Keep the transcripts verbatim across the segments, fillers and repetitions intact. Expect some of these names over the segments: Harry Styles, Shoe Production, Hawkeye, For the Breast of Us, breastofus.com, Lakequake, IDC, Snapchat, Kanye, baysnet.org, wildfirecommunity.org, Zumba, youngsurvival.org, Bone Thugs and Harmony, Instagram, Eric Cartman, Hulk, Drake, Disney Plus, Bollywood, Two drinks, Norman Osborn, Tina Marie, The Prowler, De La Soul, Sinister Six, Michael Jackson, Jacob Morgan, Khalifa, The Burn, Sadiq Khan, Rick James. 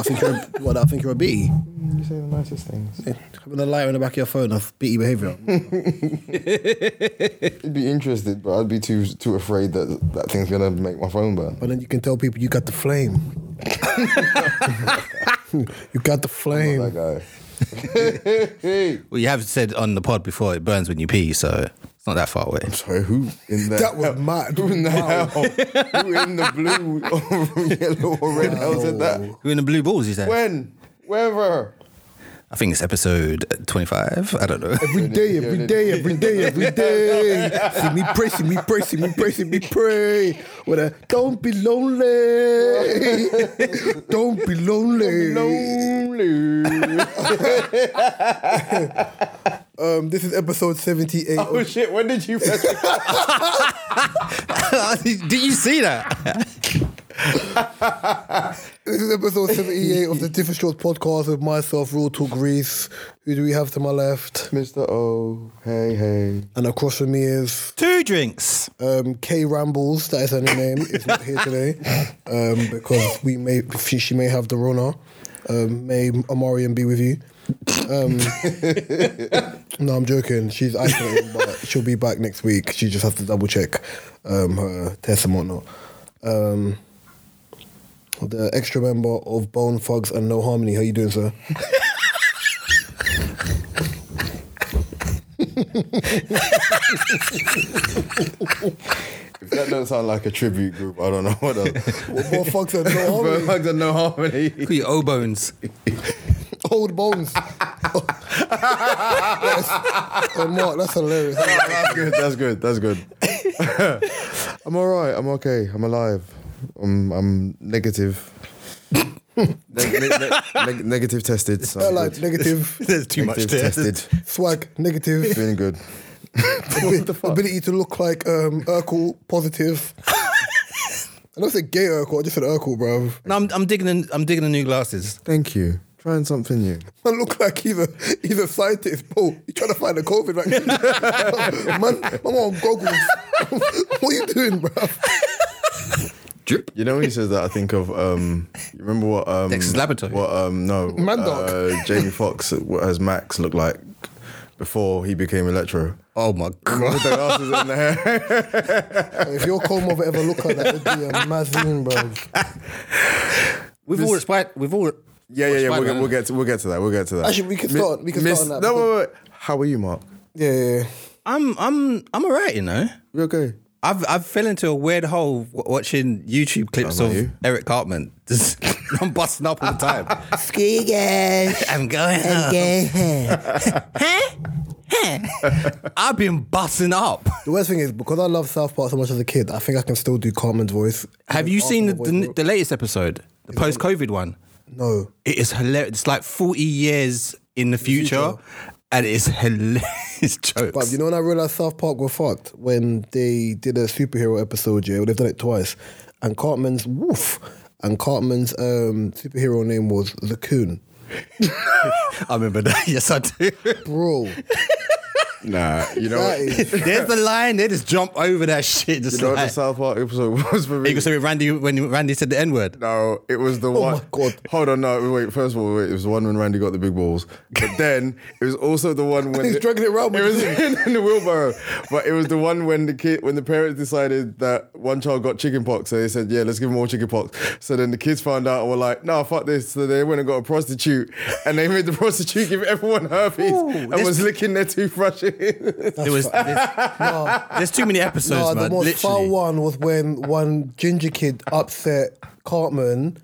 I think you're a, what, I think you're a B. You say the nicest things. Yeah, having a light on the back of your phone of B E behaviour. I'd be interested, but I'd be too too afraid that that thing's going to make my phone burn. But then you can tell people you got the flame. You got the flame. I'm not that guy. Well, you have said on the pod before it burns when you pee, so it's not that far away. I'm sorry, who in the that was mad. Who in the hell? Who in the blue or yellow or red hell oh. said that? Who in the blue balls, you said? When? Wherever? I think it's episode twenty-five. I don't know. Every day, every day, every day, every day. See me pray, see me pray, see me pray, see me pray. With a don't be lonely. Don't be lonely. Don't be lonely. Um, this is episode seventy-eight. Oh of- shit, when did you press Did you see that? This is episode seventy-eight of the Different Shorts podcast with myself, Real Talk Reese. Who do we have to my left? Mister O. Hey, hey. And across from me is Two Drinks. Um, Kay Rambles, that is her name, is not here today um, because we may she, she may have the Rona. Um, may Amarian be with you. Um, no, I'm joking. She's isolated, but she'll be back next week. She just has to double check um, her test and whatnot. Um. The extra member of Bone Thugs and No Harmony. How you doing, sir? If that doesn't sound like a tribute group, I don't know what else. What more Thugs and No Harmony? Bone Thugs and No Harmony. Who you old bones? Old bones. Yes. Oh, Mark, that's hilarious. That's good. That's good. That's good. I'm all right. I'm okay. I'm alive. I'm, I'm negative. ne- ne- ne- negative tested. So I like good. Negative. There's too negative much tested. tested. Swag negative. Feeling good. What the fuck? Ability to look like um, Urkel positive. I don't say gay Urkel. I just said Urkel, bro. No, I'm, I'm digging. In, I'm digging in new glasses. Thank you. Trying something new. Man look like either either scientist. Oh, you trying to find a COVID vaccine? Man, man, I'm on goggles. What are you doing, bro? You know when he says that, I think of um, you remember what um, Dexter's Laboratory. What um, no, uh, Jamie Foxx as Max looked like before he became Electro. Oh my god! With the glasses in the hair. If your cold mother ever looked like that, it'd be a mazine, bro. We've all spied. We've all. Yeah, yeah, yeah. We'll get, we'll get to we'll get to that. We'll get to that. Actually, we can start. We can miss, start on that. No, wait, wait, wait. How are you, Mark? Yeah, yeah, yeah. I'm, I'm, I'm alright. You know, you okay? I've I've fell into a weird hole watching YouTube clips of you. Eric Cartman. Just, I'm busting up all the time. Screw guys. I'm going I'm home. Huh? Huh? I've been busting up. The worst thing is, because I love South Park so much as a kid, I think I can still do Cartman's voice. Have you seen the, the, the latest episode? The post-COVID one? No. It is hilarious. It's like forty years in the future. future. And it's hilarious jokes. But you know when I realised South Park were fucked? When they did a superhero episode, yeah, well, they've done it twice. And Cartman's, woof, and Cartman's um, superhero name was The Coon. I remember that. Yes, I do. Bro. Nah, you know what? Is... There's the line, they just jump over that shit. Just you know like... what the South Park episode was for me? You say Randy, when Randy said the N-word? No, it was the oh one. Oh my God. Hold on, no, wait, first of all, wait, it was the one when Randy got the big balls. But then, it was also the one when... He's the... dragging it around. It was in, in the wheelbarrow. But it was the one when the kid, when the parents decided that one child got chicken pox, so they said, yeah, let's give him all chicken pox. So then the kids found out and were like, no, nah, fuck this. So they went and got a prostitute, and they made the prostitute give everyone herpes. Ooh, and this... was licking their toothbrushes. There was, there's, no, there's too many episodes, no, man. The most Literally. Far one was when one ginger kid upset Cartman,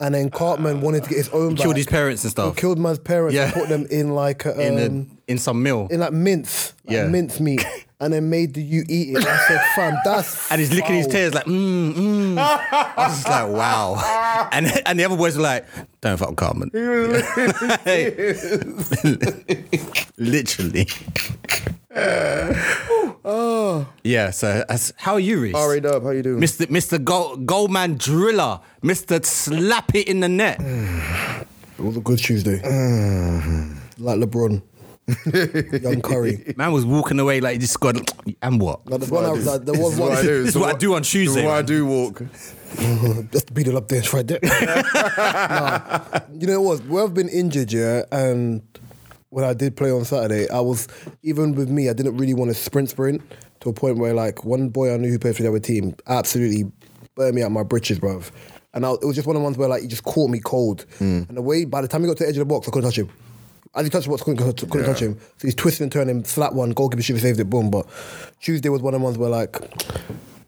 and then Cartman wanted to get his own he back. Killed his parents and stuff. He killed man's parents yeah. and put them in like... A, in, um, a, in some meal. In like mince. Like yeah. mince meat. And then made the you eat it. I said, fam, that's... And he's foul. Licking his tears like, mmm, mmm. I was just like, wow. And and the other boys were like, don't fuck Cartman. Literally. Oh. Yeah, so how are you, Reese? R A Dub, how you doing? Mister Mister Go- Goldman Driller. Mister Slap It in the Net. It was a good Tuesday. Like LeBron. Young Curry. Man was walking away like he just got, and what? Like the one I, I, like, there was one, this is what I do on Tuesday. This is what I do walk. Just beat it up there, right there. Nah, you know what? Where I've been injured, yeah, and when I did play on Saturday, I was, even with me, I didn't really want to sprint sprint to a point where, like, one boy I knew who played for the other team absolutely burned me out my britches, bruv. And I, it was just one of the ones where, like, he just caught me cold. Mm. And the way, by the time he got to the edge of the box, I couldn't touch him. As he touched the box, I couldn't, couldn't yeah. touch him. So he's twisting and turning, slap one, goalkeeper should have saved it, boom. But Tuesday was one of the ones where, like,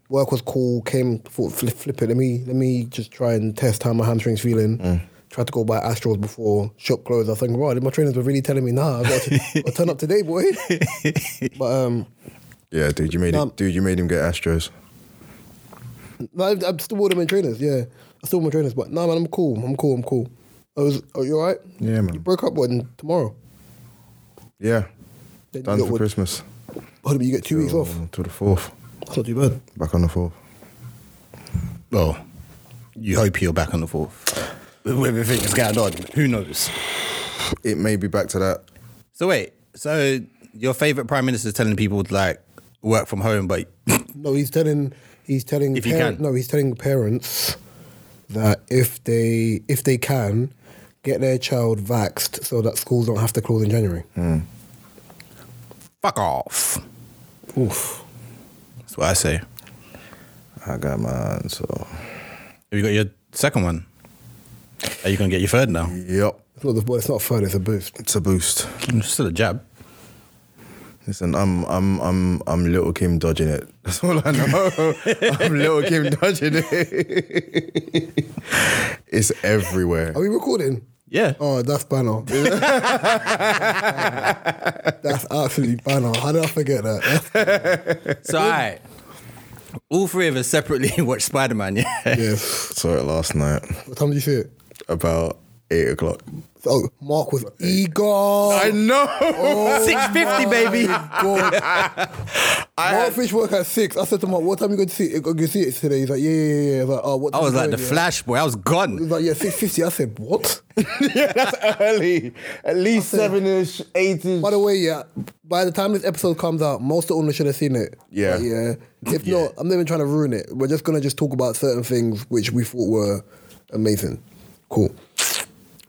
work was cool, came, thought, flip, flip it, let me let me just try and test how my hamstring's feeling. Mm. Tried to go buy Astros before, shop closed. I was thinking, right, my trainers were really telling me, nah, I've got to, I've got to turn up today, boy. But, um... yeah, dude, you made nah, him, dude, you made him get Astros. Nah, I, I still wore them in trainers, yeah. I still wore my trainers, but nah, man, I'm cool, I'm cool, I'm cool. I was, are you all right? Yeah, man. You broke up when tomorrow? Yeah. Then done for what? Christmas. Oh, you get two till, weeks off? Till the fourth. That's not too bad. Back on the fourth. Well, you hope you're back on the fourth. With everything that's going on, who knows? It may be back to that. So wait, so your favourite Prime Minister is telling people to, like, work from home, but... no, he's telling... He's telling if par- you can. No, he's telling parents that if they if they can, get their child vaxxed so that schools don't have to close in January. Mm. Fuck off. Oof. That's what I say. I got mine, so... Have you got your second one? Are you going to get your third now? Yep. It's not, the, it's not a third, it's a boost. It's a boost. It's still a jab. Listen, I'm I'm I'm I'm Little Kim dodging it. That's all I know. I'm Little Kim dodging it. It's everywhere. Are we recording? Yeah. Oh, that's banner. That's absolutely banner. How did I forget that? So, alright. All three of us separately watched Spider-Man, yeah? Yes. Saw it last night. What time did you see it? About eight o'clock. Oh, Mark was eager. I know. Oh, six fifty, baby. God. I Mark had... finished work at six. I said to Mark, what time are you going to see it? Going to see it today? He's like, yeah, yeah, yeah. I was like, oh, what time I was like, the yeah? Flash, boy. I was gone. He was like, yeah, six fifty. I said, what? Yeah, that's early. At least said, seven-ish, eight-ish. By the way, yeah, by the time this episode comes out, most of the owners should have seen it. Yeah. Like, yeah. If yeah. not, I'm not even trying to ruin it. We're just going to just talk about certain things which we thought were amazing. Cool.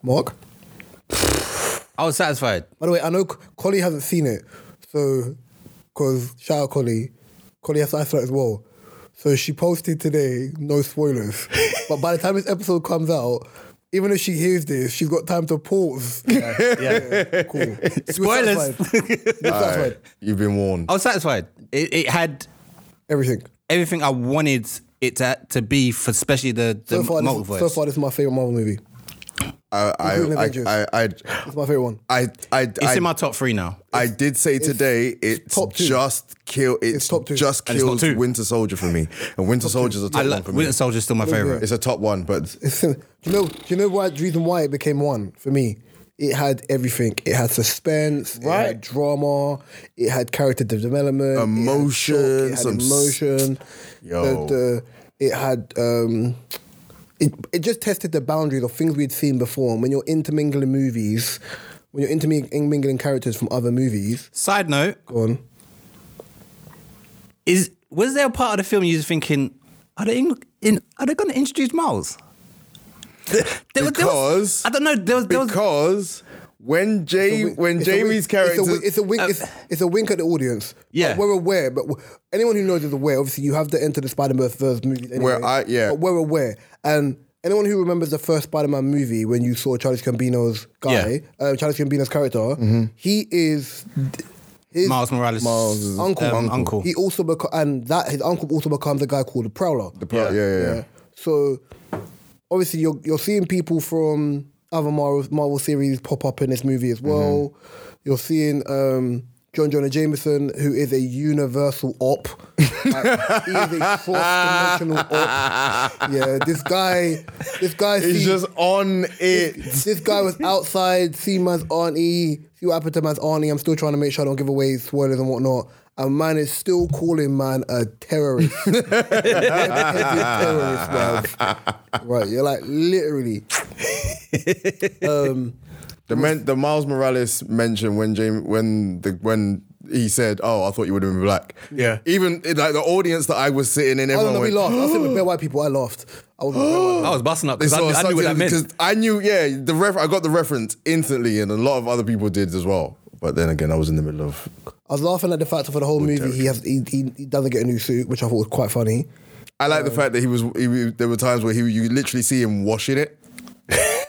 Mark? I was satisfied. By the way, I know Collie hasn't seen it, so because shout out Collie, Collie has to isolate as well. So she posted today, no spoilers. But by the time this episode comes out, even if she hears this, she's got time to pause. Yeah, yeah. Yeah, cool. Spoilers. Satisfied. Right. You've been warned. I was satisfied. It, it had everything. Everything I wanted it to, to be for, especially the, the so far, multiverse. This, so far, this is my favorite Marvel movie. I, I, I, I, I, it's my favorite one. I, I, it's I, in my top three now. I it's, did say today it's, it's just kill. It's, it's top two. Just kills Winter Soldier for me, and Winter Soldier's a top lo- one for me. Winter Soldier's still my favorite. It's a top one, but it's, it's, do you know, do you know why? The reason why it became one for me. It had everything. It had suspense, right. It had drama, it had character development, emotion, it had, shock, it had emotion. Yo, the, the, it had. Um, It it just tested the boundaries of things we'd seen before. And when you're intermingling movies, when you're intermingling characters from other movies. Side note. Go on. Is was there a part of the film you were thinking, are they in, in, are they going to introduce Miles? There, there, because there was, I don't know. There was, there was, because when Jay win, when Jamie's character it's, it's a wink. Uh, it's, it's a wink at the audience. Yeah, like, we're aware, but anyone who knows is aware. Obviously, you have the Enter the Spider-Verse movies. Anyway, where I yeah, but we're aware. And anyone who remembers the first Spider-Man movie when you saw Charlie Gambino's guy, yeah. uh, Charlie Gambino's character, mm-hmm. he is his Miles Morales' Miles, uncle. Um, uncle. Uncle. He also beco- and that his uncle also becomes a guy called the Prowler. The Prowler. Yeah. Yeah, yeah, yeah, yeah. So obviously, you're you're seeing people from other Marvel Marvel series pop up in this movie as well. Mm-hmm. You're seeing. Um, John Jonah Jameson, who is a universal op. Like, he is a cross-dimensional op. Yeah, this guy, this guy is just on it. This, this guy was outside, see man's auntie, see what happened to man's auntie. I'm still trying to make sure I don't give away spoilers and whatnot. And man is still calling man a terrorist. Heavy, heavy terrorist, right, you're like, literally. Um... The, men, the Miles Morales mention when Jamie, when the when he said, "Oh, I thought you would have been black." Yeah. Even like the audience that I was sitting in, everyone oh, no, went. We laughed. I was sitting with bare white people. I laughed. I was, I was busting up because I, I knew what that meant. I knew, yeah. The ref, I got the reference instantly, and a lot of other people did as well. But then again, I was in the middle of. I was laughing at the fact that for the whole movie, he has he, he, he doesn't get a new suit, which I thought was quite funny. I like um, the fact that he was. He, there were times where he you literally see him washing it.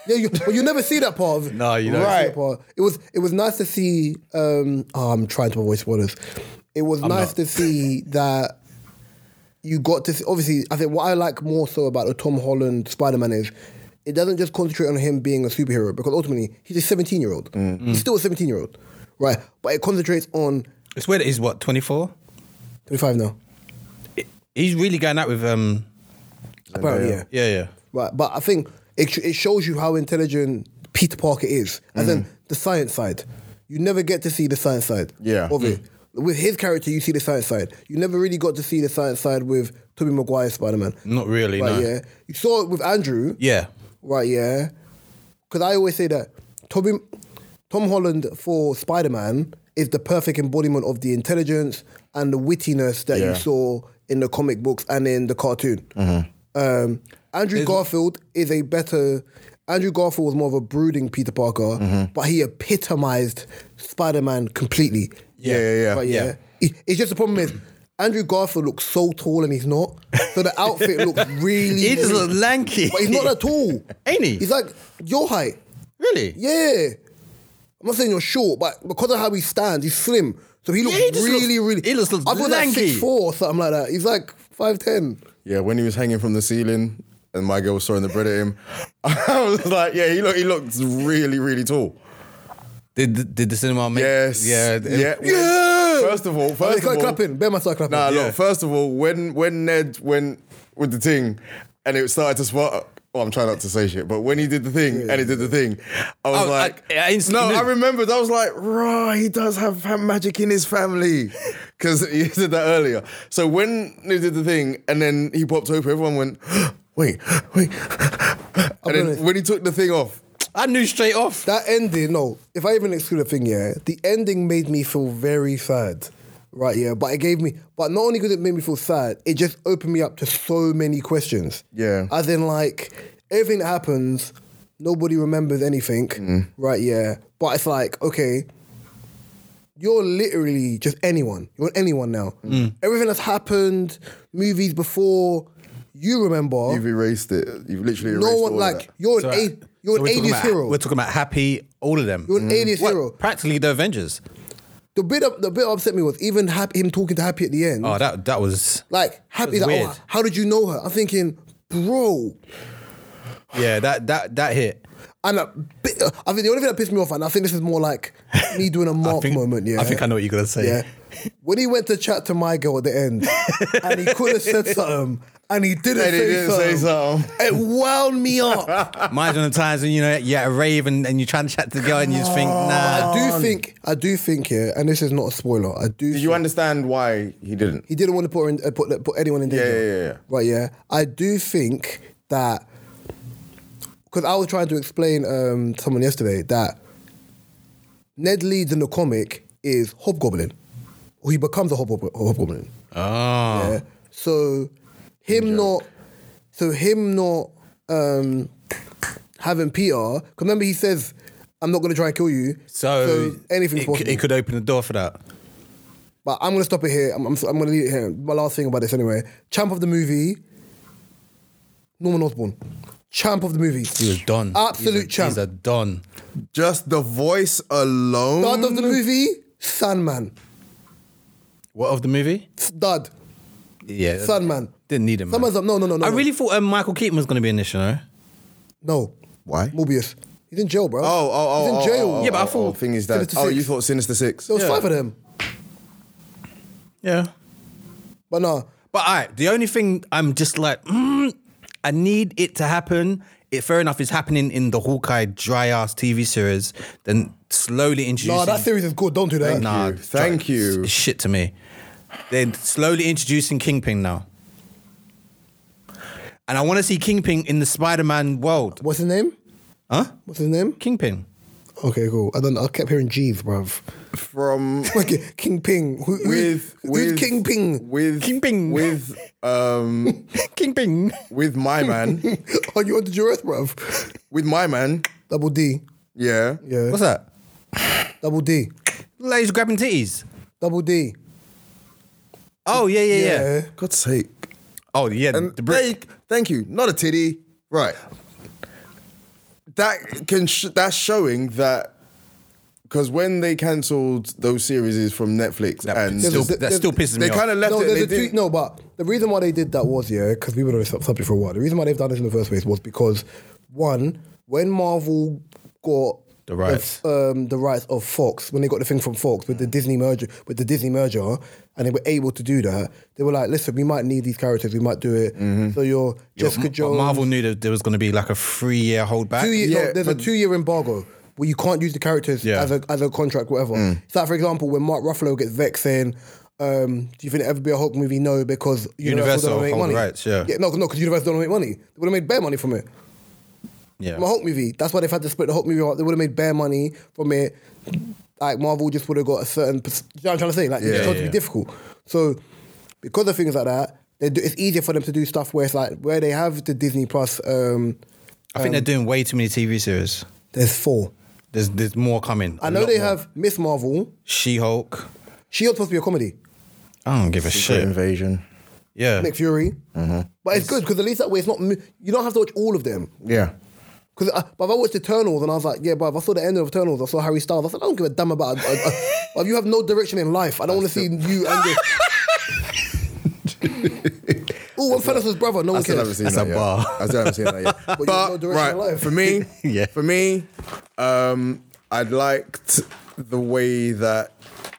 Yeah, you, well, you never see that part of. No, you don't right. see that part. It was it was nice to see. Um, oh, I'm trying to avoid spoilers. It was I'm nice not. to see that you got to see, obviously. I think what I like more so about the Tom Holland Spider-Man is it doesn't just concentrate on him being a superhero because ultimately he's a seventeen year old. Mm. He's still a seventeen year old, right? But it concentrates on. It's weird. He's what twenty-four, twenty-five now. It, he's really going out with um. Apparently, yeah, yeah, yeah. Right, but I think. It, it shows you how intelligent Peter Parker is. And mm. then the science side. You never get to see the science side yeah. of it. Mm. With his character, you see the science side. You never really got to see the science side with Tobey Maguire's Spider-Man. Not really, right, no. Yeah. You saw it with Andrew. Yeah. Right, yeah. Because I always say that Tobey, Tom Holland for Spider-Man is the perfect embodiment of the intelligence and the wittiness that yeah. you saw in the comic books and in the cartoon. Mm-hmm. Um Andrew Garfield is a better... Andrew Garfield was more of a brooding Peter Parker, mm-hmm. but he epitomised Spider-Man completely. Yeah, yeah, yeah. But yeah. yeah. It, it's just the problem is, Andrew Garfield looks so tall and he's not, so the outfit looks really... He just looks lanky. But he's not that tall. Ain't he? He's like your height. Really? Yeah. I'm not saying you're short, but because of how he stands, he's slim. So he looks yeah, he really, looks, really... He looks, looks lanky. I thought six foot four or something like that. He's like five ten. Yeah, when he was hanging from the ceiling... And my girl was throwing the bread at him. I was like, yeah, he looked he looked really, really tall. Did did the cinema make... Yes. Yeah. Yeah. yeah. First of all, first oh, of all... clapping. Bear my side clapping. Nah, yeah. look, first of all, when when Ned went with the thing and it started to spark... Well, I'm trying not to say shit, but when he did the thing yeah. and he did the thing, I was oh, like... I, I no, I remembered. I was like, rah, he does have magic in his family. Because he did that earlier. So when he did the thing and then he popped open, everyone went... Wait, wait. And then when he took the thing off, I knew straight off. That ending, no, if I even exclude the thing, yeah, the ending made me feel very sad, right, yeah, but it gave me, but not only because it made me feel sad, it just opened me up to so many questions. Yeah. As in, like, everything that happens, nobody remembers anything, mm. right, yeah, but it's like, okay, you're literally just anyone. You're anyone now. Mm. Everything that's happened, movies before... You remember... You've erased it. You've literally erased it. No one, all like... That. You're so, an, you're so an eighties about, hero. We're talking about Happy, all of them. You're an mm. eighties hero. Practically the Avengers. The bit of, the bit upset me was even Happy, him talking to Happy at the end. Oh, that that was... Like, Happy, was like, oh, how did you know her? I'm thinking, bro. Yeah, that that that hit. And a bit, I think the only thing that pissed me off, and I think this is more like me doing a Mark think, moment, yeah. I think I know what you're going to say. Yeah. When he went to chat to my girl at the end, and he could have said something... And he didn't, and say, he didn't something. say something. It wound me up. Imagine the times when you know you're at a rave and, and you're trying to chat to the girl and you just think, nah. I do think, I do think here, yeah, and this is not a spoiler. I do. Did you understand why he didn't? He didn't want to put her in, uh, put put anyone in danger. Yeah, yeah, yeah. Right, yeah. I do think that because I was trying to explain um, to someone yesterday that Ned Leeds in the comic is Hobgoblin, or he becomes a Hobgoblin. Hobgoblin. Oh. Yeah. So. Him not, so him not um, having Peter. Remember, he says, "I'm not going to try and kill you." So, so anything's it, possible. It could open the door for that. But I'm going to stop it here. I'm, I'm, I'm going to leave it here. My last thing about this, anyway. Champ of the movie, Norman Osborn. Champ of the movie. He was done. Absolute he's a, champ. He's a done. Just the voice alone. Start of the movie, Sandman. What of the movie? Stud. Yeah. Sandman. Didn't need him. Someone's up. No, no, no, no. I no. really thought um, Michael Keaton was going to be in this, you know? No. Why? Mobius. He's in jail, bro. Oh, oh, oh. He's in jail. Oh, oh, oh, yeah, but I thought. Oh, thing is that. Oh, you thought Sinister Six. There was yeah. five of them. Yeah. But no. But all right, the only thing I'm just like, mm, I need it to happen. It, fair enough, it's happening in the Hawkeye dry ass T V series, then slowly introducing. Nah, that series is good. Don't do that. Thank nah, you. Thank try, you. It's shit to me. They're slowly introducing Kingpin now. And I want to see Kingpin in the Spider-Man world. What's his name? Huh? What's his name? Kingpin. Okay, cool. I don't know. I kept hearing Jeeve, bruv. From like Kingpin who, with who, with Kingpin with Kingpin with um Kingpin with my man. Oh, you ordered your earth, bruv. With my man, Double D. Yeah, yeah. What's that? Double D. Ladies grabbing titties. Double D. Oh yeah, yeah, yeah. yeah. God's sake. Oh yeah. And the break. Thank, thank you. Not a titty. Right. That can sh- that's showing that because when they cancelled those series from Netflix that, and still, that, that still pisses me off. They kind of left no, it. They they two, no, but the reason why they did that was yeah, because we were on the subject for a while. The reason why they've done this in the first place was because one, when Marvel got the rights, the, um, the rights of Fox, when they got the thing from Fox with the Disney merger, with the Disney merger, and they were able to do that, they were like, listen, we might need these characters, we might do it. Mm-hmm. So you're yeah, Jessica M- Jones. Marvel knew that there was going to be like a three-year holdback. Two year, yeah, no, there's but, a two-year embargo. Well, you can't use the characters yeah. as a as a contract, whatever. Mm. So, like, for example, when Mark Ruffalo gets vexed saying, um, "Do you think it'll ever be a Hulk movie?" No, because Universal, Universal don't make money. Rights, yeah. yeah, no, no, because Universal don't make money. They would have made bare money from it. Yeah, from a Hulk movie. That's why they've had to split the Hulk movie. They would have made bare money from it. Like Marvel just would have got a certain. You know what I'm trying to say? Like yeah, it's going yeah. to be difficult. So because of things like that, they do, it's easier for them to do stuff where it's like where they have the Disney Plus. Um, I think um, they're doing way too many T V series. There's four. There's there's more coming. I know they more. have Miss Marvel, She-Hulk. She-Hulk's supposed to be a comedy. I don't give a Secret shit. Invasion. Yeah. Nick Fury. Mm-hmm. But it's, it's good because at least that way it's not. You don't have to watch all of them. Yeah. Because I, but if I watched Eternals and I was like, yeah, but I saw the end of Eternals. I saw Harry Styles. I said, I don't give a damn about. But you have no direction in life. I don't want to see you and your. Oh, one Fellas' brother. No one cares. I haven't seen That's that a yet. bar. I still haven't seen that yet. But, but you have no right, for me, yeah. for me, um, I liked the way that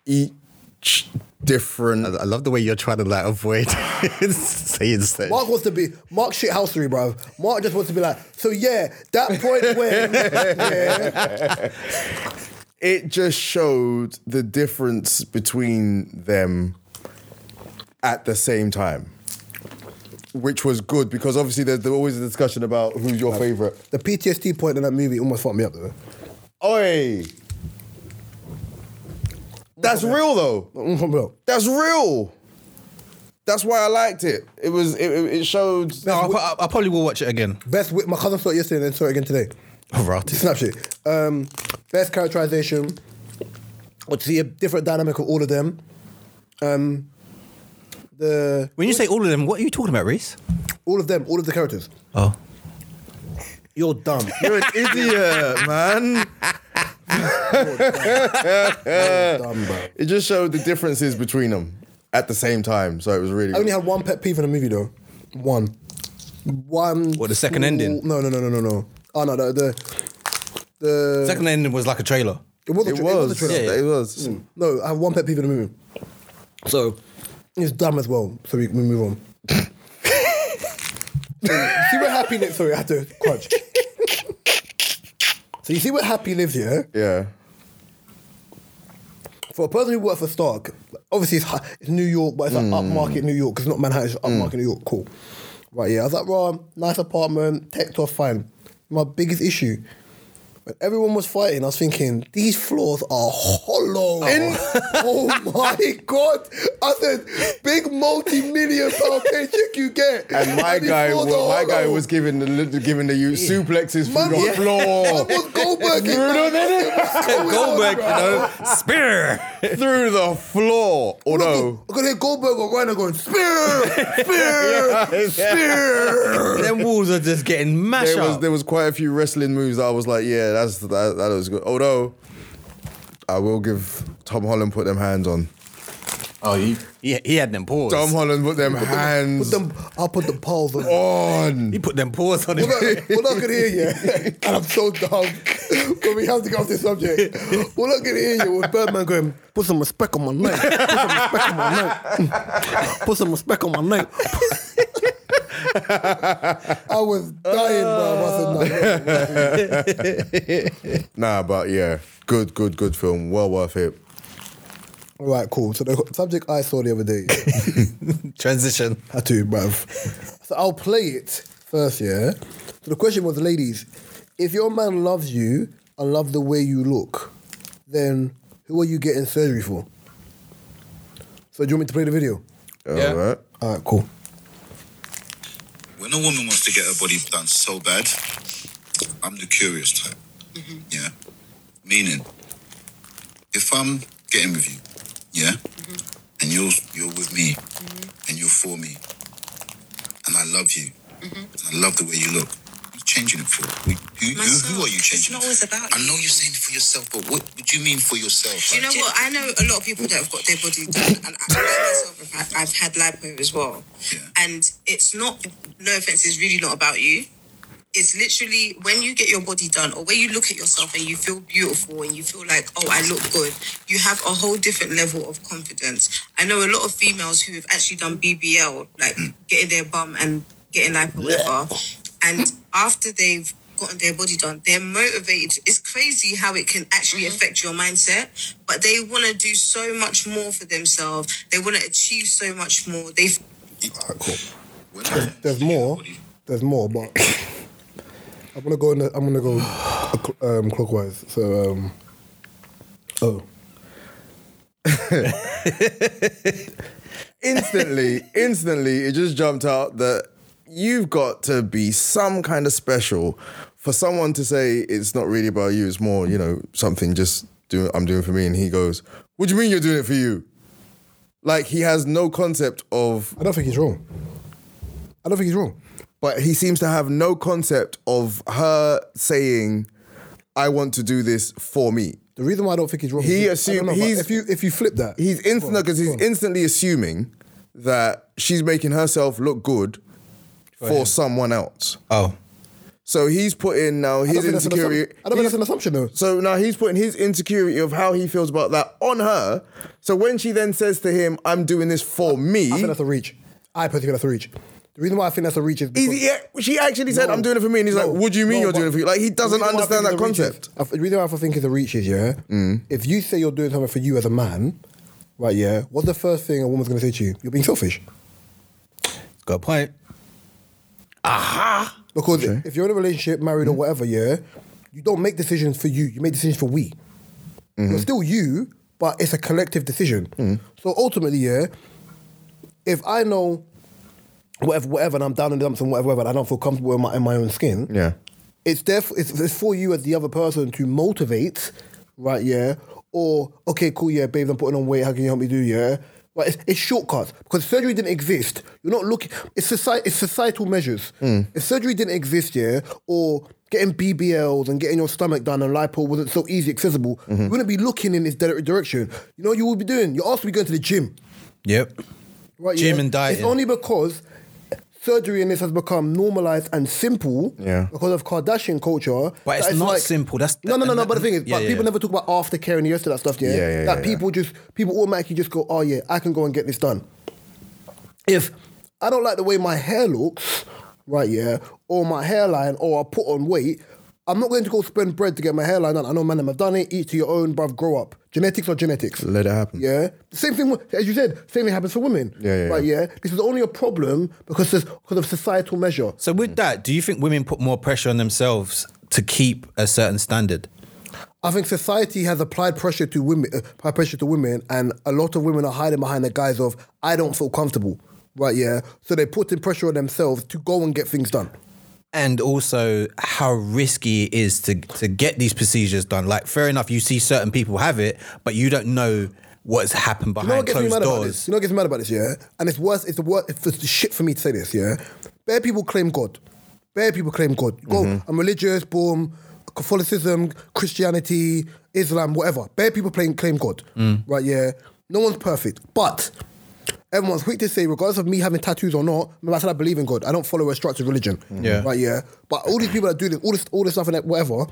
each different. I love the way you're trying to like avoid saying stuff. Mark wants to be Mark shithousery, bro. Mark just wants to be like, so yeah, that point where yeah. It just showed the difference between them at the same time. Which was good because obviously there's always a discussion about who's your favourite. The P T S D point in that movie almost fucked me up though. Oi! That's real though. That's real. That's why I liked it. It was. It, it showed. No, I, I, I probably will watch it again. Best. My cousin saw it yesterday and then saw it again today. Oh, right. Snapchat. Um, best characterization. Or to see a different dynamic of all of them. Um. The, when you say all of them, what are you talking about, Reese? All of them, all of the characters. Oh. You're dumb. You're an idiot, man. You're dumb. You're dumb, bro. It just showed the differences between them at the same time, so it was really. I only good. had one pet peeve in the movie, though. One. One. What, the second two, ending? No, no, no, no, no, no. Oh, no, the. The, the second ending was like a trailer. It was. It, tra- was. it was a trailer. Yeah, yeah. It was. Mm. No, I have one pet peeve in the movie. So. It's dumb as well, so we, we move on. So you see what Happy lives? Sorry, I had to crunch. So you see what Happy lives here? Yeah. For a person who works for Stark, obviously it's, it's New York, but it's like mm. upmarket New York, because it's not Manhattan, it's upmarket mm. New York, cool. Right, yeah, I was like, raw, nice apartment, tech off, fine. My biggest issue, when everyone was fighting, I was thinking, these floors are hollow. In- oh my God. I said, big multi-million pound paycheck you get. And my and guy well, my guy was giving the giving the yeah. suplexes through Man, the yeah. floor. Goldberg. Goldberg, you know, spear. Through the floor. Although. I could hear Goldberg or Reiner going, spear, spear, spear. Them walls are just getting mashed there up. Was, there was quite a few wrestling moves that I was like, yeah, that's that, that was good. Although, I will give Tom Holland put them hands on. Oh, he he, he had them paws. Tom Holland put them put hands. Them, put them, I'll put the paws on. on. He put them paws on him. Well, I could hear you, and I'm so dumb, but we have to get off this subject. Well, I could hear you with Birdman going, put some respect on my name. Put some respect on my name. Put some respect on my name. I was dying, uh, bro. I said, nah, nah, nah, but yeah, good, good, good film. Well worth it. All right, cool. So the subject I saw the other day. Transition. I do, bruv. So I'll play it first, yeah? So the question was, ladies, if your man loves you, I love the way you look, then who are you getting surgery for? So do you want me to play the video? Yeah. All right. All right, cool. When a woman wants to get her body done so bad, I'm the curious type. Mm-hmm. Yeah. Meaning, if I'm getting with you, yeah, mm-hmm. and you're you're with me, mm-hmm. and you're for me, and I love you, mm-hmm. and I love the way you look, what are you changing it for? Who, who, who are you changing it for? It's not always about you. I know you're saying it for yourself, but what do you mean for yourself? You like, know what? I know a lot of people that have got their body done, and I know myself, I've had lipo as well. Yeah. And it's not, no offense, it's really not about you. It's literally when you get your body done or when you look at yourself and you feel beautiful and you feel like, oh, I look good, you have a whole different level of confidence. I know a lot of females who have actually done B B L, like getting their bum and getting lipo, whatever, and after they've gotten their body done, they're motivated. It's crazy how it can actually mm-hmm. affect your mindset, but they want to do so much more for themselves. They want to achieve so much more. They. All right, cool. There's more. There's more, but... I'm gonna go. In the, I'm gonna go um, clockwise. So, um, oh, instantly, instantly, it just jumped out that you've got to be some kind of special for someone to say it's not really about you. It's more, you know, something just doing. I'm doing for me, and he goes, "What do you mean you're doing it for you?" Like he has no concept of. I don't think he's wrong. I don't think he's wrong. But he seems to have no concept of her saying, I want to do this for me. The reason why I don't think he's wrong he is assume, know, he's, if, you, if you flip that... He's instant because he's instantly assuming that she's making herself look good for, for someone else. Oh. So he's putting now his insecurity... I don't think that's an assumption though. So now he's putting his insecurity of how he feels about that on her. So when she then says to him, I'm doing this for I, me... I think that's a reach. I personally think that's a reach. The reason why I think that's a reach is because... He, she actually said, no, I'm doing it for me. And he's no, like, what do you mean no, you're doing it for you? Like, he doesn't understand that concept. Is, the reason why I think it's a reach is, yeah, mm. if you say you're doing something for you as a man, right, yeah, what's the first thing a woman's going to say to you? You're being selfish. Good point. Aha! Uh-huh. Because okay. if you're in a relationship, married mm. or whatever, yeah, you don't make decisions for you. You make decisions for we. Mm-hmm. You're still you, but it's a collective decision. Mm. So ultimately, yeah, if I know... Whatever, whatever, and I'm down in the dumps and whatever, whatever, and I don't feel comfortable in my, in my own skin. Yeah, it's there. For, it's, it's for you as the other person to motivate, right? Yeah, or okay, cool, yeah, babe, I'm putting on weight. How can you help me do? Yeah, right. It's, it's shortcuts because surgery didn't exist. You're not looking. It's society. It's societal measures. Mm. If surgery didn't exist, yeah, or getting B B Ls and getting your stomach done and lipo wasn't so easy accessible, mm-hmm. you wouldn't be looking in this direction. You know what you would be doing? You're asked to be going to the gym. Yep. Right. Gym yeah? and diet. It's only because. Surgery in this has become normalised and simple yeah. because of Kardashian culture. But it's, it's not like, simple. That's No, no, no, no. That, but the thing is, yeah, but yeah. people never talk about aftercare and the rest of that stuff, yeah? yeah, yeah that yeah, people yeah. just, people automatically just go, oh yeah, I can go and get this done. If I don't like the way my hair looks, right, yeah, or my hairline, or I put on weight, I'm not going to go spend bread to get my hairline done. I know, man, I've done it. Eat to your own, bruv, grow up. Genetics are genetics. Let it happen. Yeah. Same thing, as you said, same thing happens for women. Yeah, yeah. Right, yeah. This is only a problem because of, because of societal measure. So with that, do you think women put more pressure on themselves to keep a certain standard? I think society has applied pressure to women, uh, applied pressure to women, and a lot of women are hiding behind the guise of, I don't feel comfortable. Right, yeah. So they're putting pressure on themselves to go and get things done. And also how risky it is to, to get these procedures done. Like, fair enough, you see certain people have it, but you don't know what's happened behind you know what closed doors. You know what gets me mad about this, yeah? And it's worse, it's the worst, it's the shit for me to say this, yeah? Bare people claim God. Bare people claim God. Go, mm-hmm. I'm religious, boom, Catholicism, Christianity, Islam, whatever. Bare people claim, claim God, mm. right, yeah? No one's perfect, but... Everyone's quick to say, regardless of me having tattoos or not, I said I believe in God. I don't follow a structured religion. Yeah. Right, yeah. But all these people that do this, all this all this stuff and that, whatever,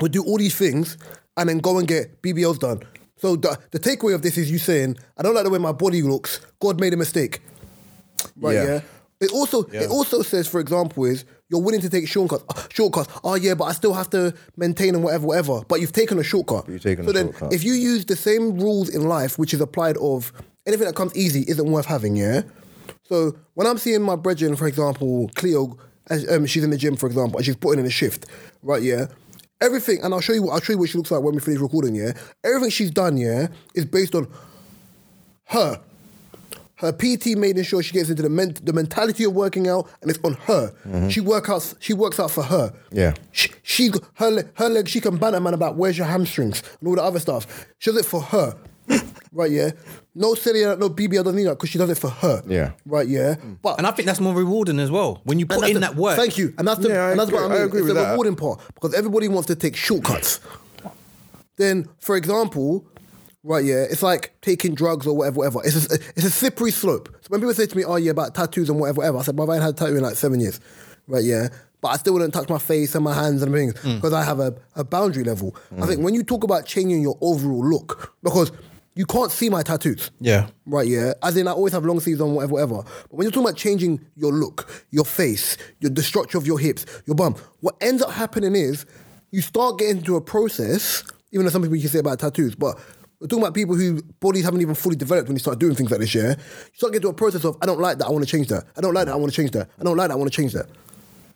would do all these things and then go and get B B Ls done. So the, the takeaway of this is you saying, I don't like the way my body looks. God made a mistake. Right, yeah. yeah? It also yeah. it also says, for example, is you're willing to take shortcuts. Shortcuts. Oh, yeah, but I still have to maintain and whatever, whatever. But you've taken a shortcut. You've taken so a then shortcut. If you use the same rules in life, which is applied of... Anything that comes easy isn't worth having, yeah? So when I'm seeing my brethren, for example, Cleo, as, um, she's in the gym, for example, and she's putting in a shift, right, yeah? Everything, and I'll show you. I'll show you what she looks like when we finish recording. Yeah, everything she's done, yeah, is based on her. Her P T making sure she gets into the men- the mentality of working out, and it's on her. Mm-hmm. She work out, She works out for her. Yeah. She, she her le- her leg. She can banter man about where's your hamstrings and all the other stuff. She does it for her. Right, yeah. No silly, no B B L doesn't need that because she does it for her. Yeah. Right, yeah. But and I think that's more rewarding as well when you put in the, that work. Thank you. And that's the, yeah, and that's agree, what I mean. I agree it's with the that. Rewarding part because everybody wants to take shortcuts. Then, for example, right, yeah, it's like taking drugs or whatever, whatever. It's a, it's a slippery slope. So when people say to me, oh, yeah, about tattoos and whatever, whatever, I said, well, I ain't had a tattoo in like seven years. Right, yeah. But I still wouldn't touch my face and my hands and things because mm. I have a, a boundary level. Mm. I think when you talk about changing your overall look, because you can't see my tattoos. Yeah. Right, yeah. As in, I always have long sleeves on, whatever, whatever. But when you're talking about changing your look, your face, your, the structure of your hips, your bum, what ends up happening is you start getting into a process, even though some people you say about tattoos, but we're talking about people whose bodies haven't even fully developed when you start doing things like this, yeah? You start getting into a process of, I don't like that, I want to change that. I don't like that, I want to change that. I don't like that, I want to change that.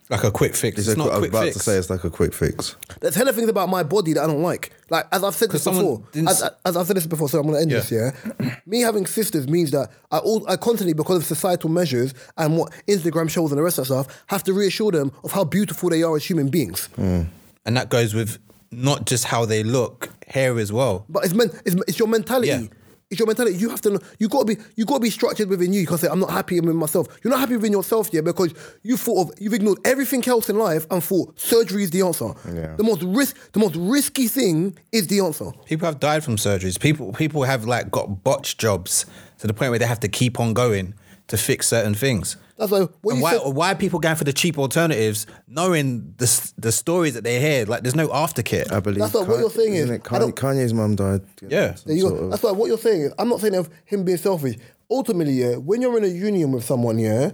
Like a quick fix. It's, it's not a quick fix. I was about fix. to say it's like a quick fix. There's hella things about my body that I don't like. Like, as I've said this before, as, as I've said this before, so I'm going to end yeah. this, yeah? Me having sisters means that I all, I constantly, because of societal measures and what Instagram shows and the rest of that stuff, have to reassure them of how beautiful they are as human beings. Mm. And that goes with not just how they look, hair as well. But it's men, it's, it's your mentality. Yeah. It's your mentality. You have to. You gotta be. You gotta be structured within you. You can't say I'm not happy with myself. You're not happy within yourself, yeah, because you thought of. You've ignored everything else in life and thought surgery is the answer. Yeah. The most risk. The most risky thing is the answer. People have died from surgeries. People. People have like got botched jobs to the point where they have to keep on going to fix certain things. That's like, what and why, said, why are people going for the cheap alternatives knowing the the stories that they hear? Like, there's no aftercare. I believe. That's like Kanye, what you're saying is... It, Kanye, Kanye's mum died. Yeah. There you go. That's like what you're saying is... I'm not saying of him being selfish. Ultimately, yeah, when you're in a union with someone, yeah,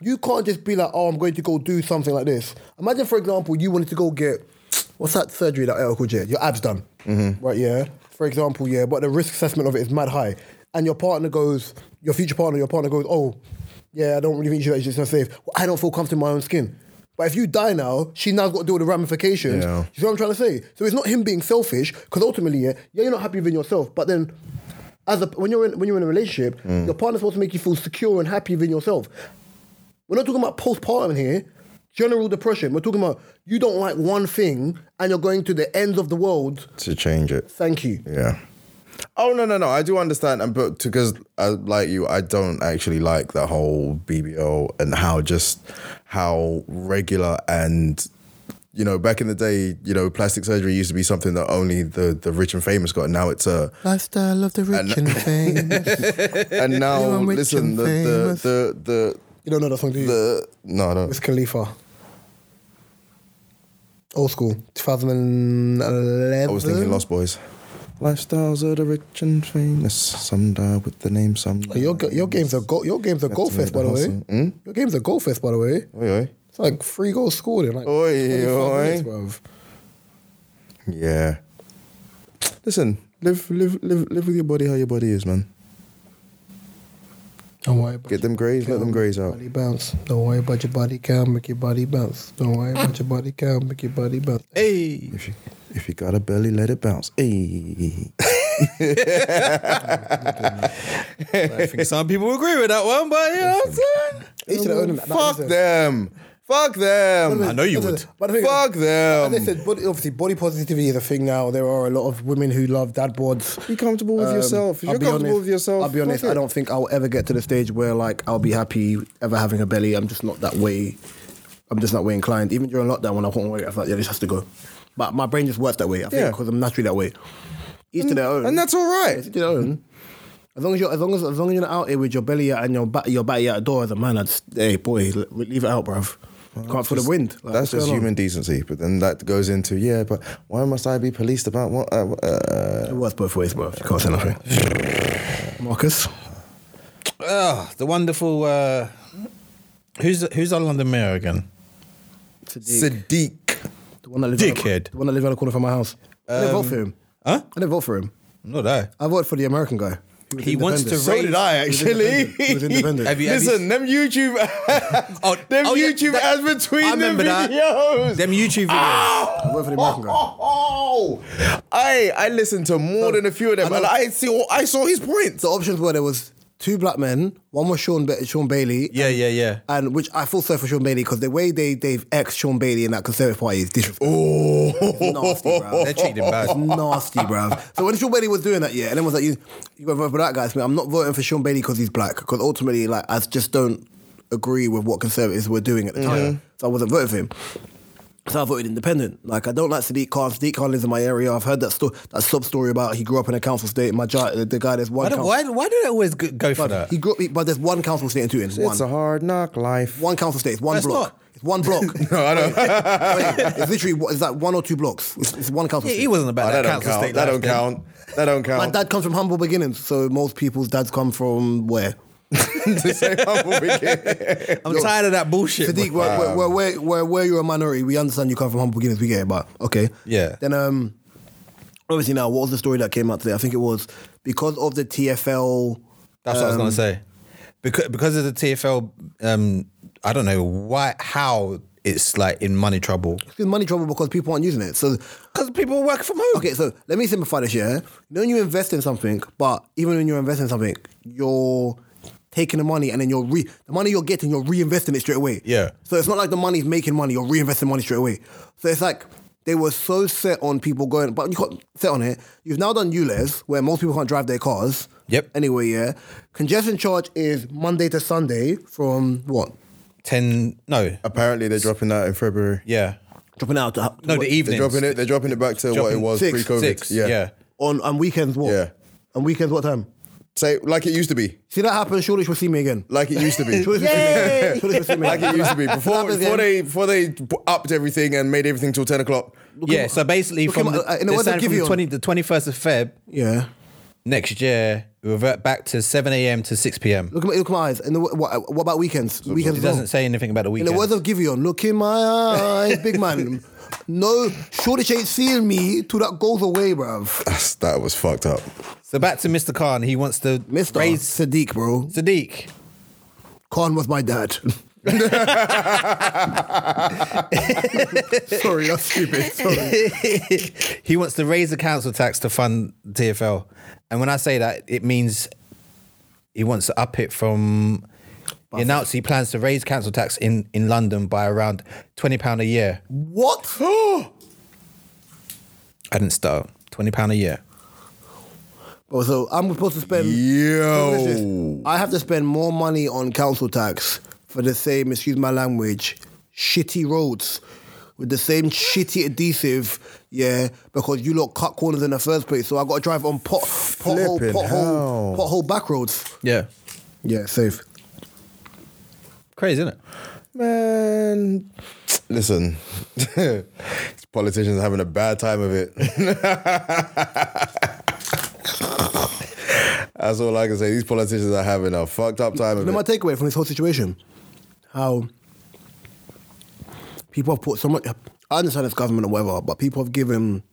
you can't just be like, oh, I'm going to go do something like this. Imagine, for example, you wanted to go get... What's that surgery that Eric called you? Your abs done. Mm-hmm. Right, yeah? For example, yeah, but the risk assessment of it is mad high. And your partner goes... Your future partner, your partner goes, oh... Yeah, I don't really think she's not safe. Well, I don't feel comfortable in my own skin. But if you die now, she now's got to deal with the ramifications. Yeah. You see what I'm trying to say? So it's not him being selfish, because ultimately, yeah, you're not happy within yourself. But then, as a, when you're in when you're in a relationship, mm. your partner's supposed to make you feel secure and happy within yourself. We're not talking about postpartum here. General depression. We're talking about you don't like one thing, and you're going to the ends of the world to change it. Thank you. Yeah. Oh, no, no, no. I do understand. And but because, uh, like you, I don't actually like the whole B B L and how just how regular and, you know, back in the day, you know, plastic surgery used to be something that only the, the rich and famous got. And now it's a... Lifestyle of the rich and, and famous. And now, listen, the, the, the, the... You don't know that song, do you? The, no, I don't. It's Khalifa. Old school. twenty eleven. I was thinking Lost Boys. Lifestyles of the rich and famous. Some die with the name. Some die. Your your game's a go, your game's a goldfish, by the way. Hmm? Your game's a goldfish, by the way. Oi, oi. It's like three goals scored in like oi, oi. Minutes, yeah. Listen, live live live live with your body how your body is, man. Don't worry about Get them graze, let them graze out. Body bounce. Don't worry about your body count, make your body bounce. Don't worry about your body count, make your body bounce. Hey. If you, if you got a belly, let it bounce. Hey. I think some people agree with that one, but you know what I'm saying? Fuck them. Fuck them. I know you would. Fuck them. They said, obviously, body positivity is a thing now. There are a lot of women who love dad boards. Be comfortable with um, yourself. If I'll you're comfortable honest, with yourself. I'll be honest, I don't think I'll ever get to the stage where, like, I'll be happy ever having a belly. I'm just not that way. I'm just not way inclined. Even during lockdown, when I couldn't wait, I thought, yeah, this has to go. But my brain just works that way, I think, because yeah. I'm naturally that way. Each and, to their own. And that's all right. Each to their own. As long as you're, as long as, as long as you're not out here with your belly out and your back, your body out the door as a man, I just, hey, boy, leave it out, bruv. Well, can't feel the wind. Like, that's just human decency. But then that goes into, yeah, but why must I be policed about what? Uh, uh, it works both ways, bro. You can't say nothing. Marcus? Oh, the wonderful... Uh, who's who's our London mayor again? Sadiq. Sadiq. The one that lives Dickhead. The one that lives around the corner from my house. Um, I didn't vote for him. Huh? I didn't vote for him. Not that. I voted for the American guy. He wants to raise... So did I, actually. He was independent. Have you, have Listen, you... them YouTube ads, oh, them oh, YouTube yeah, that, ads between I remember the videos. That. Them YouTube videos. Oh, I work for the American guy. Oh, I, I listened to more so, than a few of them, I and I, see, I saw his points. The options were there was two black men, one was Sean, ba- Sean Bailey. Yeah, and, yeah, yeah. And which I feel sorry for Sean Bailey because the way they, they've exed Sean Bailey in that Conservative Party is disrespectful. Oh, nasty, bro. They're treating him bad. It's nasty, bro. So when Sean Bailey was doing that, yeah, and then was like, you, you went for that guy. So I'm not voting for Sean Bailey because he's black, because ultimately, like, I just don't agree with what Conservatives were doing at the mm-hmm. time. So I wasn't voting for him. So I voted independent. Like, I don't like Sadiq Khan. Sadiq Khan lives in my area. I've heard that sto- that sub-story about he grew up in a council state. My giant, the, the guy, there's one why do, council... Why, why do they always go for but that? He grew up, he, but there's one council state and two in. It's one. A hard knock life. One council state. It's one That's block. Not. It's one block. No, I don't... Wait, wait, it's literally, it's like one or two blocks. It's, it's one council yeah, state. He wasn't about oh, that, that council count. state. That don't then. count. That don't count. My dad comes from humble beginnings, so most people's dads come from where? I'm Yo, tired of that bullshit. Sadiq, where, where, where, where, where, where you're a minority, we understand you come from humble beginnings. We get it, but okay. Yeah. Then, um, obviously, now what was the story that came out today? I think it was because of the T F L. That's um, what I was gonna say. Because because of the T F L, um, I don't know why, how it's like in money trouble. It's in money trouble because people aren't using it. So because people are working from home. Okay, so let me simplify this. Yeah, when you invest in something, but even when you invest in something, you're taking the money and then you're re- the money you're getting, you're reinvesting it straight away. Yeah. So it's not like the money's making money, you're reinvesting money straight away. So it's like they were so set on people going, but you can't set on it. You've now done U L E Z, where most people can't drive their cars. Yep. Anyway, yeah. Congestion charge is Monday to Sunday from what? ten, no. Apparently they're dropping that in February. Yeah. Dropping out. To, to no, what? The evenings. They're dropping it, they're dropping it back to dropping what it was six, pre-COVID. Six, yeah. yeah. On, on weekends what? Yeah. On weekends what time? Say, like it used to be. See that happen, Shoreditch will see me again. Like it used to be. Shoreditch will see me. Like it used to be. Before, before they before they upped everything and made everything till ten o'clock. Look yeah, so basically from the, uh, the, the, from the, twentieth, the twenty-first of Feb, yeah, next year, we revert back to seven a.m. to six p.m. Look at, look at my eyes. And the, what, what about weekends? weekends it doesn't well. say anything about the weekends. In the words of Giveon, look in my eyes, big man. No, Shoreditch ain't seeing me till that goes away, bruv. That was fucked up. So back to Mister Khan. He wants to Mister raise... Sadiq, bro. Sadiq. Khan was my dad. Sorry, that's stupid. Sorry. He wants to raise the council tax to fund T F L. And when I say that, it means he wants to up it from... He announced he plans to raise council tax in, in London by around twenty pounds a year. What? I didn't start. twenty pounds a year. Well, so I'm supposed to spend... Yo. I have to spend more money on council tax for the same, excuse my language, shitty roads with the same shitty adhesive, yeah, because you lot cut corners in the first place. So I got to drive on pot, pothole, pothole, pothole back roads. Yeah. Yeah, safe. Crazy, isn't it? Man. Listen, politicians are having a bad time of it. That's all I can say. These politicians are having a fucked up time of it. You know my takeaway from this whole situation? How people have put so much... I understand it's government or whatever, but people have given...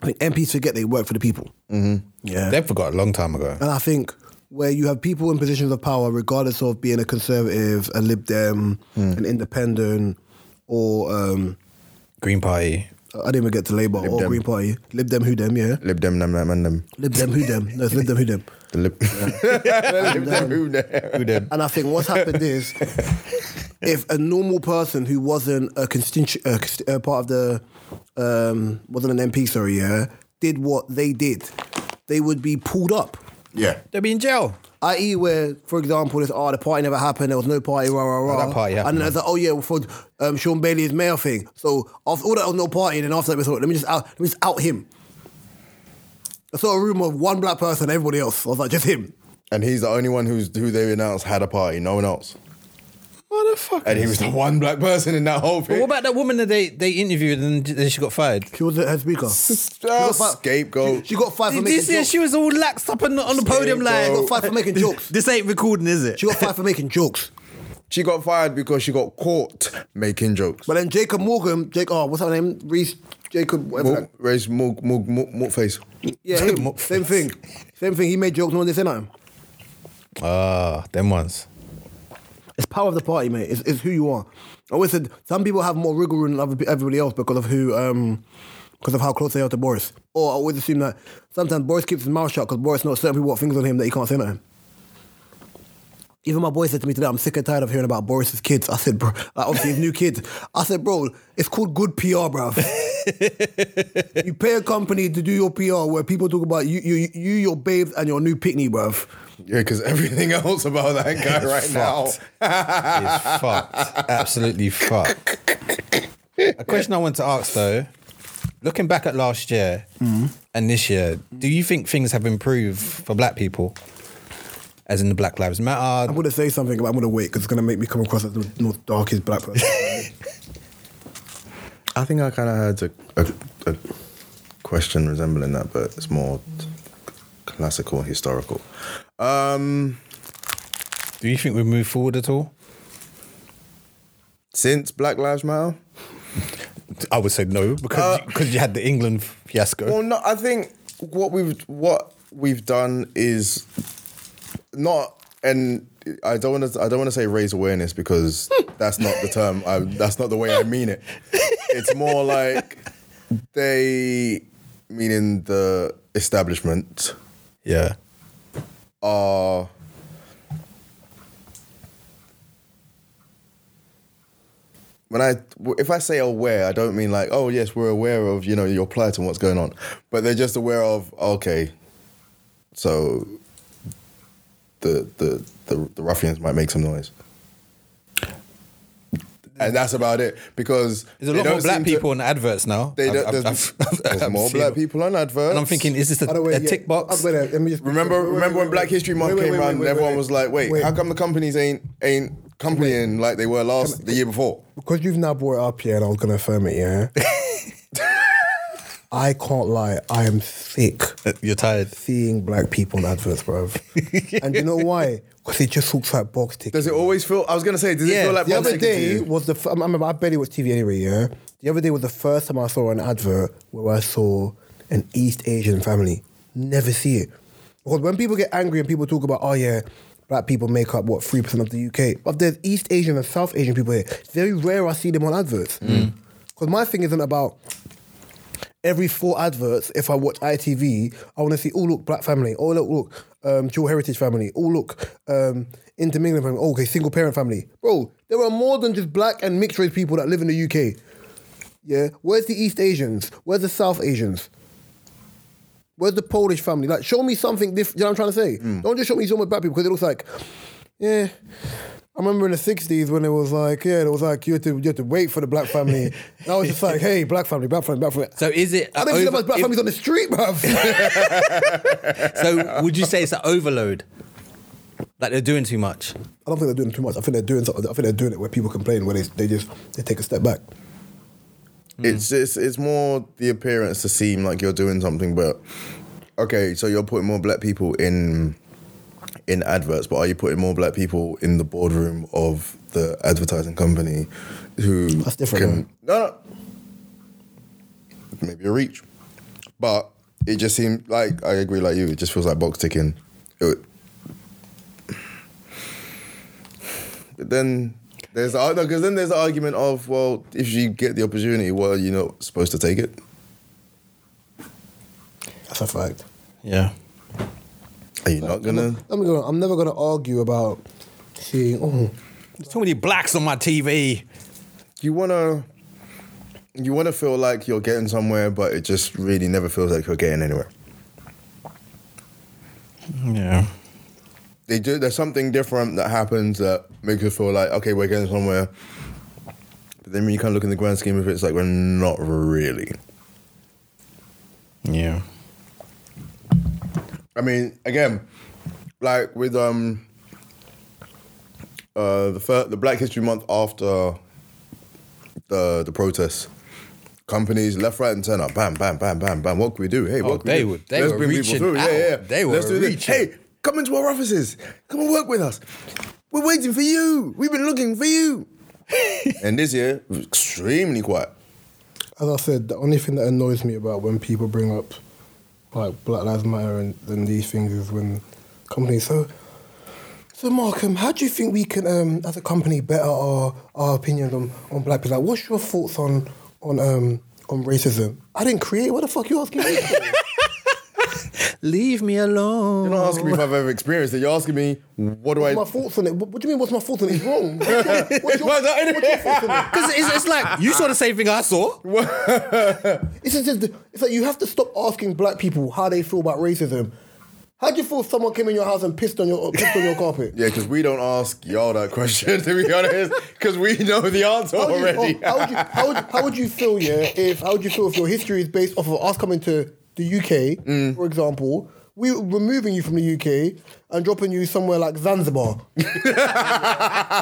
I think M Ps forget they work for the people. Mm-hmm. Yeah, they forgot a long time ago. And I think... where you have people in positions of power, regardless of being a Conservative, a Lib Dem, mm. an Independent, or... Um, Green Party. I didn't even get to Labour, Lib or Dem. Green Party. Lib Dem, who dem, yeah. Lib Dem, nam, nam, and dem. Lib Dem, who dem. No, it's Lib Dem, who dem. The Lib, yeah. the Lib Dem, who dem. Who dem. And I think what's happened is, if a normal person who wasn't a constitu- uh, const- uh, part of the... Um, wasn't an M P, sorry, yeah, did what they did, they would be pulled up. Yeah. They'll be in jail. that is where, for example, this, oh, the party never happened, there was no party, rah, rah, rah. Oh, that party happened. And then it's like, oh, yeah, well, for um, Sean Bailey's mayor thing. So after all that was no party, and then after that, we thought, let me just out, let me just out him. I saw a rumour of one black person, everybody else. I was like, just him. And he's the only one who's who they announced had a party, no one else. Motherfucker. And he was the one black person in that whole thing. But what about that woman that they, they interviewed and then she got fired? She was a head speaker. Scapegoat. She got fired for making jokes. She was all laxed up on the podium like... She got fired for making jokes. This ain't recording, is it? She got fired for making jokes. She got fired because she got caught making jokes. But then Jacob Morgan, Jake, oh, what's her name? Reese... Jacob, whatever. Raise Morg, Morg, Morg face. Yeah, him, same thing. Same thing. He made jokes, no one they said nothing. Ah, them ones. It's power of the party, mate. It's, it's who you are. I always said some people have more wriggle room than everybody else because of who, um, because of how close they are to Boris. Or I always assume that sometimes Boris keeps his mouth shut because Boris knows certain people have things on him that he can't say nothing. Even my boy said to me today, I'm sick and tired of hearing about Boris's kids. I said, bro, like obviously his new kids. I said, bro, it's called good P R, bruv. You pay a company to do your P R where people talk about you, you, you your babes, and your new pickney, bruv. Yeah, because everything else about that guy right now is fucked. Absolutely fucked. A question I want to ask, though, looking back at last year mm-hmm. and this year, do you think things have improved for black people? As in the Black Lives Matter. I'm going to say something, but I'm going to wait because it's going to make me come across as the most darkest black person. I think I kind of had a, a, a question resembling that, but it's more classical and historical. Um, Do you think we've moved forward at all? Since Black Lives Matter? I would say no, because uh, you, you had the England fiasco. Well, no, I think what we've what we've done is... Not and I don't want to. I don't want to say raise awareness because that's not the term. I, that's not the way I mean it. It's more like they, meaning the establishment, yeah, are when I if I say aware, I don't mean like oh yes, we're aware of you know your plight and what's going on, but they're just aware of okay, so. The, the the the ruffians might make some noise, and that's about it. Because there's a lot more black people on adverts now. They I've, I've, I've, I've, there's I've more black it. people on adverts, and I'm thinking, is this a, way, a yeah. tick box? Remember, remember wait, wait, when wait, Black History Month wait, wait, came around, everyone wait. was like, "Wait, wait, how come the companies ain't ain't companying wait. like they were last I, the year before?" Because you've now brought it up here, and I was gonna affirm it. Yeah, I can't lie, I am sick. You're tired. Seeing black people in adverts, bruv. And you know why? Because it just looks like box tickets. Does it always feel, I was going to say, does yeah. it feel like the box tickets? The other day was the, f- I remember I barely watch T V anyway, yeah? The other day was the first time I saw an advert where I saw an East Asian family. Never see it. Because when people get angry and people talk about, oh yeah, black people make up, what, three percent of the U K. But there's East Asian and South Asian people here. It's very rare I see them on adverts. Because mm. my thing isn't about... Every four adverts, if I watch I T V, I want to see, oh, look, black family. Oh, look, look, um, dual heritage family. Oh, look, um, intermingling family. Oh, okay, single parent family. Bro, there are more than just black and mixed race people that live in the U K. Yeah? Where's the East Asians? Where's the South Asians? Where's the Polish family? Like, show me something different. You know what I'm trying to say? Mm. Don't just show me so much black people because it looks like, yeah... I remember in the sixties when it was like, yeah, it was like, you had to, you had to wait for the black family. And I was just like, hey, black family, black family, black family. So is it... I don't see that much black if, families on the street, bruv. So would you say it's an overload? Like they're doing too much? I don't think they're doing too much. I think they're doing something. I think they're doing it where people complain, where they, they just, they take a step back. Mm. It's just, it's more the appearance to seem like you're doing something, but... Okay, so you're putting more black people in... in adverts, but are you putting more black people in the boardroom of the advertising company who That's different. Can, no, no. Maybe a reach. But it just seemed like, I agree like you, it just feels like box ticking. It, but then there's, the, no, because then there's the argument of, well, if you get the opportunity, well, you're not supposed to take it. That's a fact. Yeah. Are you not gonna? I'm, I'm, gonna, I'm never gonna argue about seeing. Oh, there's too many blacks on my T V. You wanna, you wanna feel like you're getting somewhere, but it just really never feels like you're getting anywhere. Yeah. They do. There's something different that happens that makes you feel like, okay, we're getting somewhere. But then when you kind of look in the grand scheme of it, it's like we're not really. Yeah. I mean, again, like with um, uh, the first, the Black History Month after the the protests, companies left, right, and centre, bam, bam, bam, bam, bam. What can we do? Hey, what oh, can they we were, do? They Let's were bring reaching people through. Out. Yeah, yeah. They were Let's do reaching. This. Hey, come into our offices. Come and work with us. We're waiting for you. We've been looking for you. And this year, it was extremely quiet. I as I said, the only thing that annoys me about when people bring up like Black Lives Matter and, and these things is when companies, so, so Markham, how do you think we can, um, as a company, better our, our opinion on, on black people? Like, what's your thoughts on on um, on racism? I didn't create. What the fuck you asking me? Leave me alone. You're not asking me if I've ever experienced it. You're asking me, what do what's I... What's my thoughts on it? What, what do you mean, what's my thoughts on it? It's wrong. What's your, what's your thoughts on it? Because it's, it's like, you saw the same thing I saw. it's, just, it's like, you have to stop asking black people how they feel about racism. How do you feel if someone came in your house and pissed on your pissed on your carpet? Yeah, because we don't ask y'all that question, to be honest, because we know the answer how you, already. How would, you, how, would, how would you feel, yeah, if... How would you feel if your history is based off of us coming to... the U K, mm. for example, we're removing you from the U K and dropping you somewhere like Zanzibar. And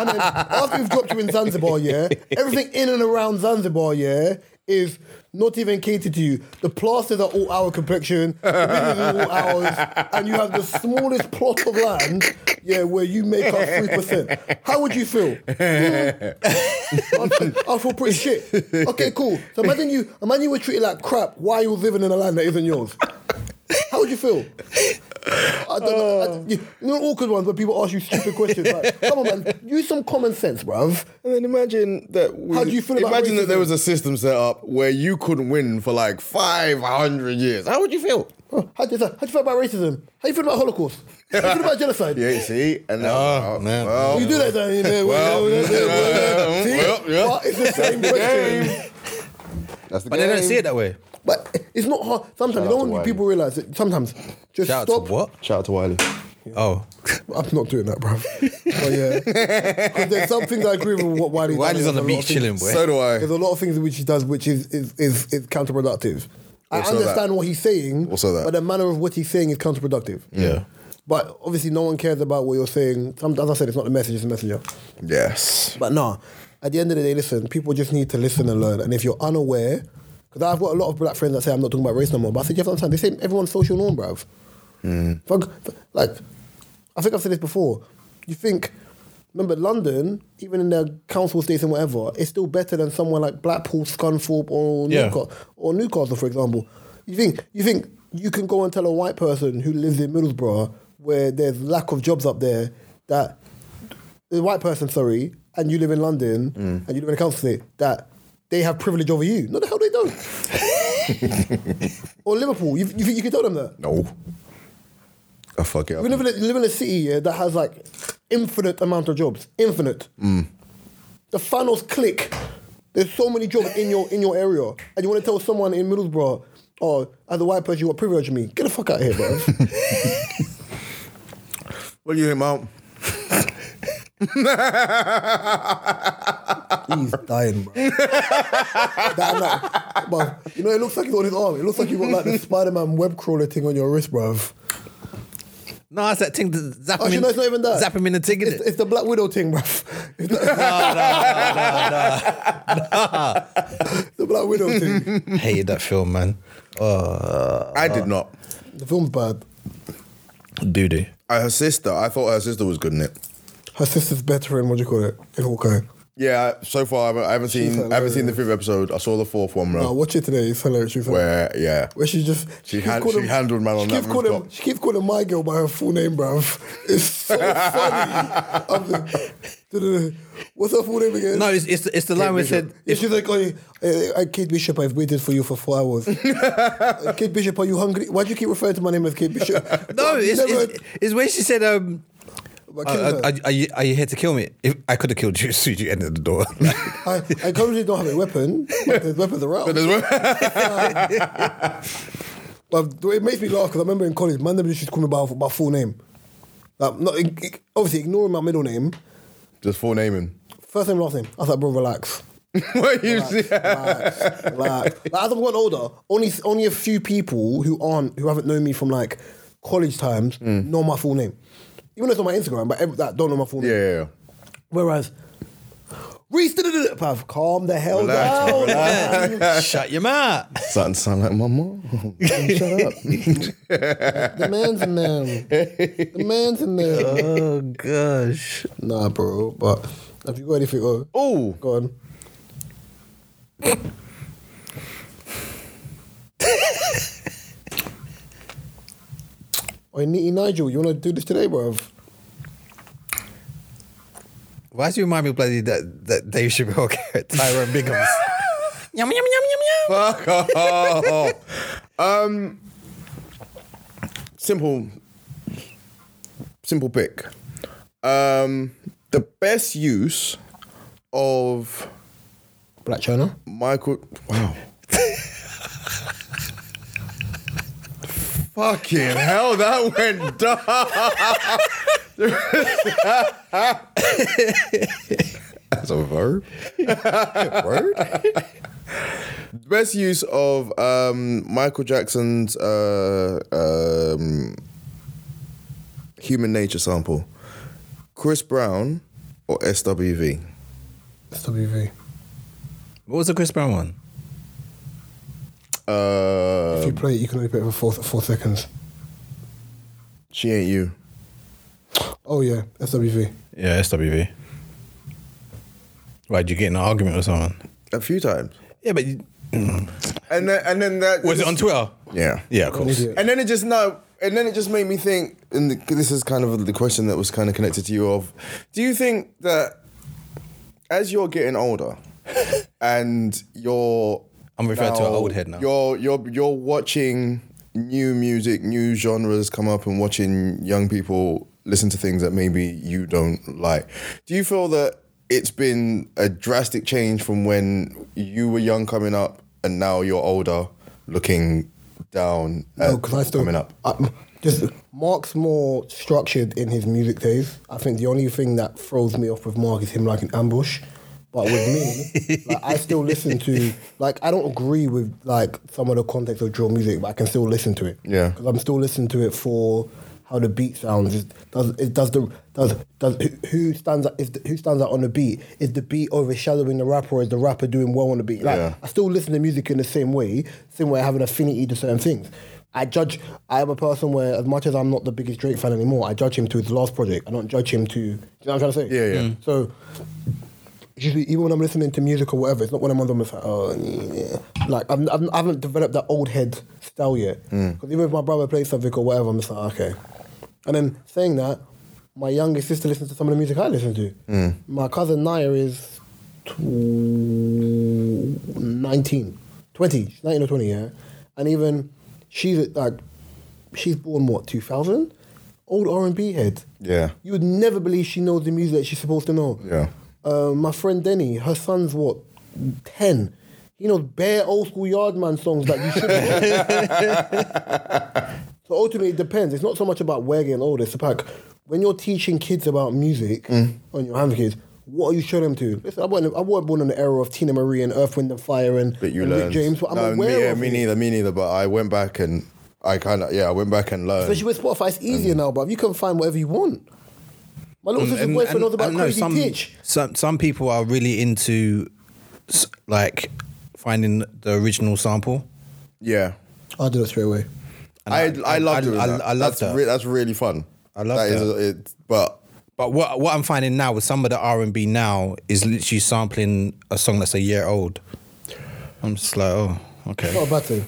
then after we've dropped you in Zanzibar, yeah, everything in and around Zanzibar, yeah, is not even catered to you. The plasters are all our complexion, the business are all ours, and you have the smallest plot of land, yeah, where you make up three percent. How would you feel? Mm. I feel pretty shit. Okay, cool. So imagine you, imagine you were treated like crap while you're living in a land that isn't yours. How would you feel? I don't know. Uh, I, you know, awkward ones where people ask you stupid questions. Like, come on, man, use some common sense, bruv. And then imagine that. We, How do you feel about Imagine racism? That there was a system set up where you couldn't win for like five hundred years. How would you feel? Oh, how, do you, how do you feel about racism? How do you feel about Holocaust? How do you feel about genocide? Yeah, see? And now, oh, oh, man. Well, you do that, don't you? Know, well, well, well, see? Well, yeah. But it's the same question. That's the but game. They don't see it that way. But it's not hard. Sometimes, you don't want people realise it. Sometimes, just Shout stop. Shout out to what? Shout out to Wiley. Yeah. Oh. I'm not doing that, bro. But yeah. Because there's some things I agree with what Wiley Wiley's does. Wiley's on the beach chilling, boy. So do I. There's a lot of things which he does which is is, is, is counterproductive. Also I understand that. What he's saying, also that. But the manner of what he's saying is counterproductive. Yeah. But obviously no one cares about what you're saying. Some, as I said, it's not the message, it's the messenger. Yes. But nah, at the end of the day, listen, people just need to listen and learn. And if you're unaware... Because I've got a lot of black friends that say I'm not talking about race no more. But I said, you have to understand, they say everyone's social norm, bruv. Mm. Like, I think I've said this before. You think, remember, London, even in their council estates and whatever, it's still better than somewhere like Blackpool, Scunthorpe, or, yeah. Newcastle, or Newcastle, for example. You think, you think you can go and tell a white person who lives in Middlesbrough, where there's lack of jobs up there, that the white person, sorry, and you live in London, mm. and you live in a council estate, that they have privilege over you. No, the hell they don't. Or Liverpool. You, you think you can tell them that? No. I fuck it up. We live in a, live in a city, yeah, that has like infinite amount of jobs. Infinite. Mm. The finals click. There's so many jobs in your in your area. And you want to tell someone in Middlesbrough, oh, as a white person, you want privilege me. Get the fuck out of here, bro. What do you think, Mount? He's dying, bro. That, like, bro. You know, it looks like he's on his arm. It looks like you've got like the Spider-Man web crawler thing on your wrist, bruv. No, it's that thing to zap oh, him in. Oh, it's not even that. Zap him in the thing, it's, it? It's the Black Widow thing, bruv. It's not, no, no, no, no, no. The Black Widow thing. I hated that film, man. Uh, I did not. The film's bad. Doo-doo. Uh, her sister, I thought her sister was good in it. Her sister's better in, what do you call it? In Hawkeye. Yeah, so far I haven't, I haven't seen. I haven't seen the fifth episode. I saw the fourth one. Bro. No, watch it today. It's hilarious. Where, yeah, where she just she, she, hand, she him, handled man on that rooftop. Him, she keeps calling my girl by her full name, bruv. It's so funny. Just, what's her full name again? No, it's it's, it's the Kate line where said if she's like, oh, uh, Kate Bishop, I've waited for you for four hours. uh, Kate Bishop, are you hungry? Why do you keep referring to my name as Kate Bishop? No, it's, it's it's where she said um. Uh, are, are, you, are you here to kill me? If I could have killed you as soon as you entered the door. I, I currently don't have a weapon, but there's weapons around. But there's weapons. But it makes me laugh because I remember in college, my name used to call me by my full name. Like, not, obviously, ignoring my middle name. Just full naming. First name, last name. I was like, bro, relax. What you relax, relax, relax. Like, as I've gotten older, only only a few people who aren't who haven't known me from like college times mm. know my full name. Even though it's on my Instagram, but every, that don't know my full name. Yeah, yeah, yeah. Whereas, Reese, bruv, calm the hell relax, down. Relax. Shut your mouth. Something sound like my mom. Shut up. The man's in there. The man's in there. Oh, gosh. Nah, bro, but have you got anything? Oh, go on. Oi, Nitty Nigel, you want to do this today, bruv? Why does you remind me of bloody that, that Dave Chappelle character, Tyrone Biggums? Yum, yum, yum, yum, yum. Fuck off. um, simple. Simple pick. Um, the best use of... Blac Chyna? Michael... Wow. Fucking hell, that went dark. That's a verb. A word. The best use of um, Michael Jackson's uh, um, human nature sample. Chris Brown or S W V? S W V. What was the Chris Brown one? Uh, if you play it, you can only play it for four, four seconds. She Ain't You. Oh yeah, S W V. Yeah, S W V. Why, did you get in an argument with someone? A few times. Yeah, but you, and then and then that was just, it on Twitter. Yeah, yeah, of course. And then it just no, and then it just made me think. And the, this is kind of the question that was kind of connected to you. Of, do you think that as you're getting older and you're I'm referred now, to an old head now. You're you're you're watching new music, new genres come up, and watching young people listen to things that maybe you don't like. Do you feel that it's been a drastic change from when you were young coming up, and now you're older, looking down at no, 'cause I still, coming up? I, just Mark's more structured in his music days. I think the only thing that throws me off with Mark is him like an ambush. But with me, like, I still listen to, like, I don't agree with, like, some of the context of drill music, but I can still listen to it. Yeah. Because I'm still listening to it for how the beat sounds. It does it does the does does who stands out, is the, who stands out on the beat? Is the beat overshadowing the rapper, or is the rapper doing well on the beat? Like, yeah. I still listen to music in the same way, same way I have an affinity to certain things. I judge, I am a person where, as much as I'm not the biggest Drake fan anymore, I judge him to his last project. I don't judge him to, do you know what I'm trying to say? Yeah, yeah. Mm. So... usually, even when I'm listening to music or whatever, it's not when I'm on them, it's like, oh, yeah. Like, I'm, I'm, I haven't developed that old head style yet. Because mm. even if my brother plays something or whatever, I'm just like, okay. And then saying that, my youngest sister listens to some of the music I listen to. Mm. My cousin Naya is tw- nineteen, twenty, she's nineteen or twenty, yeah. And even she's like, she's born, what, two thousand? Old R and B head. Yeah. You would never believe she knows the music that she's supposed to know. Yeah. Uh, my friend Denny, her son's what, ten. He knows bare old school Yardman songs that you should. So ultimately, it depends. It's not so much about where getting older. It's about when you're teaching kids about music mm. on your hands, kids. What are you showing them to? Listen, I wasn't, I wasn't born in the era of Tina Marie and Earth, Wind and Fire and, but you and Rick James. But I'm no, aware me, yeah, of me it. neither. Me neither. But I went back and I kind of yeah, I went back and learned. Especially with Spotify, it's easier and, now. But you can find whatever you want. My little sister's boyfriend knows about crazy some, ditch. Some some people are really into like finding the original sample. Yeah, I'll do it straight away. And I I, I, I love I, I, that. I, I love that. Re- that's really fun. I love that. that. Is, it, but but what what I'm finding now with some of the R and B now is literally sampling a song that's a year old. I'm just like, oh, okay. It's not a bad thing.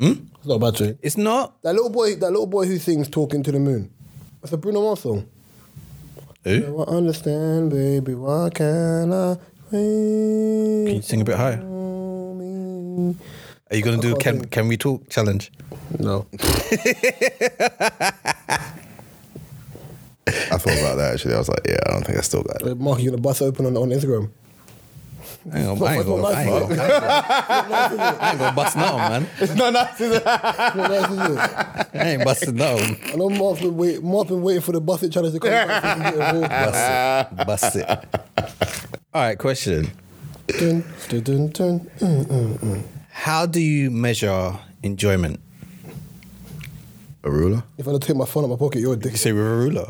Hmm? It's not a bad thing. It's not that little boy. That little boy who sings "Talking to the Moon." That's a Bruno Mars song. Who? I understand, baby, why can't I? Can you sing a bit higher? Are you going to do a can, can we talk challenge? No. I thought about that actually. I was like, yeah, I don't think I still got it. Mark, you going to bust open on, on Instagram? Hang on, I ain't gonna bust no, man. It's not nice, is it? It's not nice, is it? I ain't busting no. I know Mark's been, wait, Mark's been waiting for the bust it challenge to come back. Bust it. Bust it. All right, question. Dun, dun, dun, dun. Mm, mm, mm. How do you measure enjoyment? A ruler? If I don't take my phone out my pocket, you're a dick. You say with a ruler.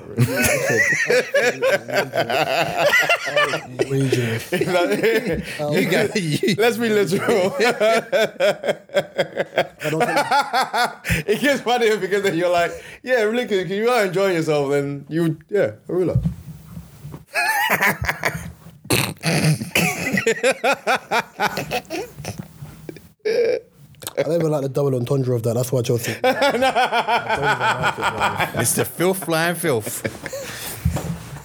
You got you. Let's be literal. It gets funnier because then you're like, yeah, really, because you are enjoying yourself, then you, yeah, a ruler. I don't even like the double entendre of that. That's why I chose it. No. I don't even like it, it's the filth flying filth.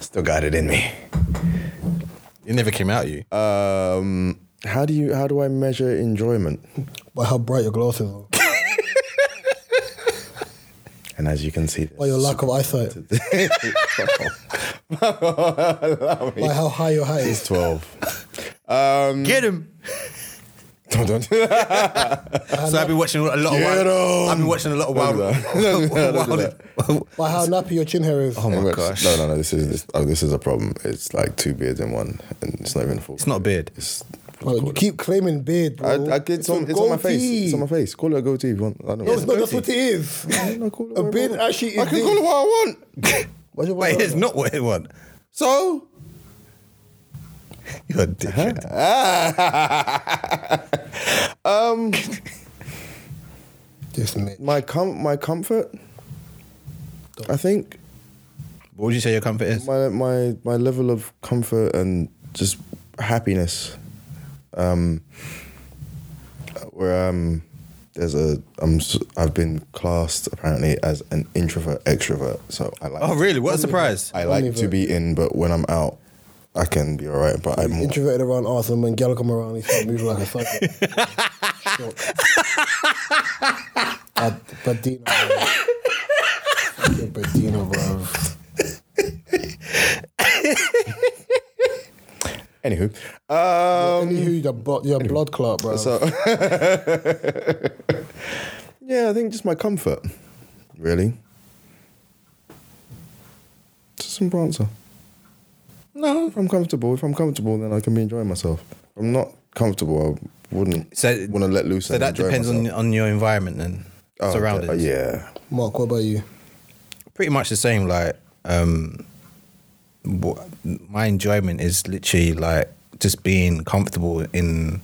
Still got it in me. It never came out of you. Um, how do you? How do I measure enjoyment? By how bright your glasses are. And as you can see... By your lack of eyesight. By how high your height is. He's twelve. Um, Get him! Don't, don't. So I've been watching a lot Get of... Wild, I've been watching a lot of... Wild, wild, by how nappy your chin hair is. Oh my gosh. No, no, no. This is this, oh, this is a problem. It's like two beards in one. And it's not even full. It's not a beard. It's... Bro, you keep claiming beard, bro. I, I get it's, on, it's on my face. It's on my face. Call it a goatee if you want. I don't no, it's not, that's what it is. no, call it a beard actually is. I can call it what I want. What's your Wait, what it's not what I want. So? You're a dickhead. Uh-huh. um, Just my, com- my comfort, I think. What would you say your comfort is? My, my, my level of comfort and just happiness. Um, where um, there's a I'm I've been classed apparently as an introvert extrovert, so I like. Oh really? What a surprise! I like to be in, but when I'm out, I can be alright. But I'm introverted around us, and when Gallo come around, he starts moving like a sucker. Badino, bro. Badino, bro. Anywho, um, anywho, you're, bo- you're anywho. blood clot, bro. So yeah, I think just my comfort, really. Just a simple answer. No, if I'm comfortable, if I'm comfortable, then I can be enjoying myself. If I'm not comfortable, I wouldn't so, want to let loose. So and that depends myself. on on your environment and oh, surroundings. Okay. Yeah, Mark, what about you? Pretty much the same, like. Um, My enjoyment is literally like just being comfortable in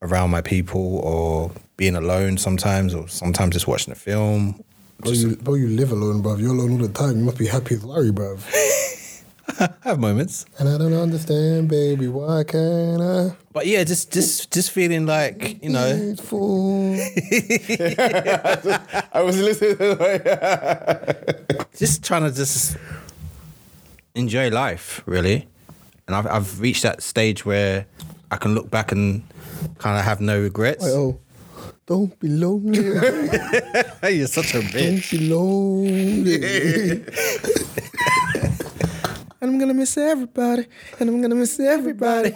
around my people or being alone sometimes or sometimes just watching a film. Bro, you, bro, you live alone, bruv. You're alone all the time. You must be happy as Larry, bruv. I have moments. And I don't understand, baby, why can't I? But yeah, just just, just feeling like, you know. I was listening to like, just trying to just... enjoy life, really, and I've I've reached that stage where I can look back and kind of have no regrets. Oh, don't be lonely. You're such a bitch. Don't be lonely. And I'm gonna miss everybody. And I'm gonna miss everybody.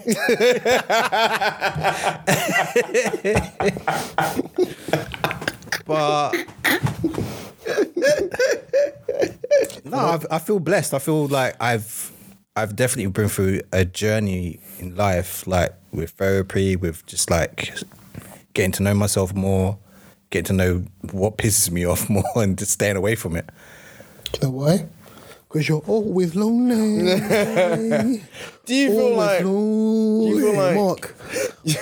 But. No, I've, I feel blessed. I feel like I've I've definitely been through a journey in life, like with therapy, with just like getting to know myself more, getting to know what pisses me off more and just staying away from it. You know why? Because you're always lonely. Do you feel always like... Lonely. Do you feel like... Mark,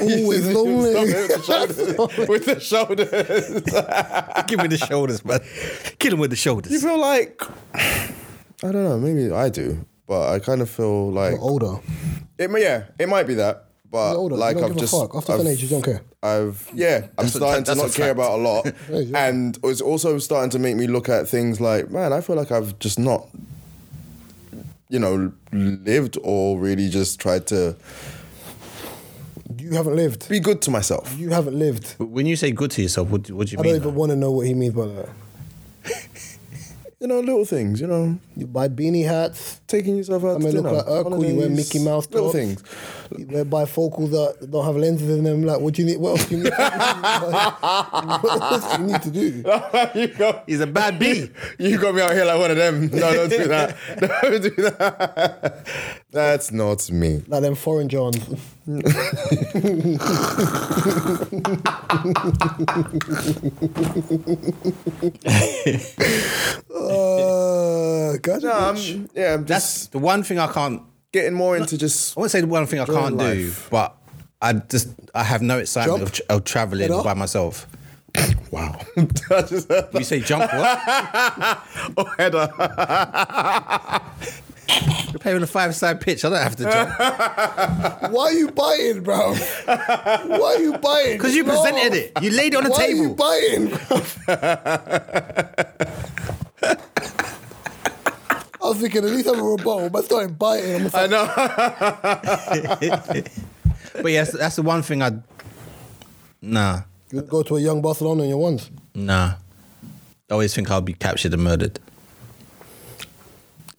always lonely. With the shoulders. With the shoulders. Give me the shoulders, man. Kill him with the shoulders. You feel like... I don't know, maybe I do, but I kind of feel like... You're older. It, yeah, it might be that, but you're older. Like you don't I've give just... A fuck. After I've, an age, you don't care. I've... Yeah, that's I'm starting a, to not care about a lot. And it's also starting to make me look at things like, man, I feel like I've just not... you know, lived or really just tried to... You haven't lived. Be good to myself. You haven't lived. When you say good to yourself, what, what do you I mean? I don't even want to know what he means by that. You know, little things, you know. You buy beanie hats. Taking yourself out I mean, to dinner. I mean, look like Urkel, you wear Mickey Mouse tops. Little things. You wear bifocals that don't have lenses in them. Like, what do you need? What else do you need? What else do you need to do? You got, he's a bad bee. You got me out here like one of them. No, don't do that. Don't do that. That's not me. Like them foreign Johns. uh, God, no, I'm, yeah, I'm just that's the one thing I can't getting more into. Just I won't say the one thing I can't do, but I just I have no excitement of, tra- of traveling by myself. Wow. You say jump what? Or header. You're playing a five-side pitch. I don't have to jump. Why are you biting, bro? Why are you biting? Because you presented no. it. You laid it on the Why table. Why are you biting, bro? I was thinking, at least I'm a rebuttal, but I started biting. I'm I know. But yes, that's the one thing I... Nah. You go to a young Barcelona in your ones? Nah. I always think I'll be captured and murdered.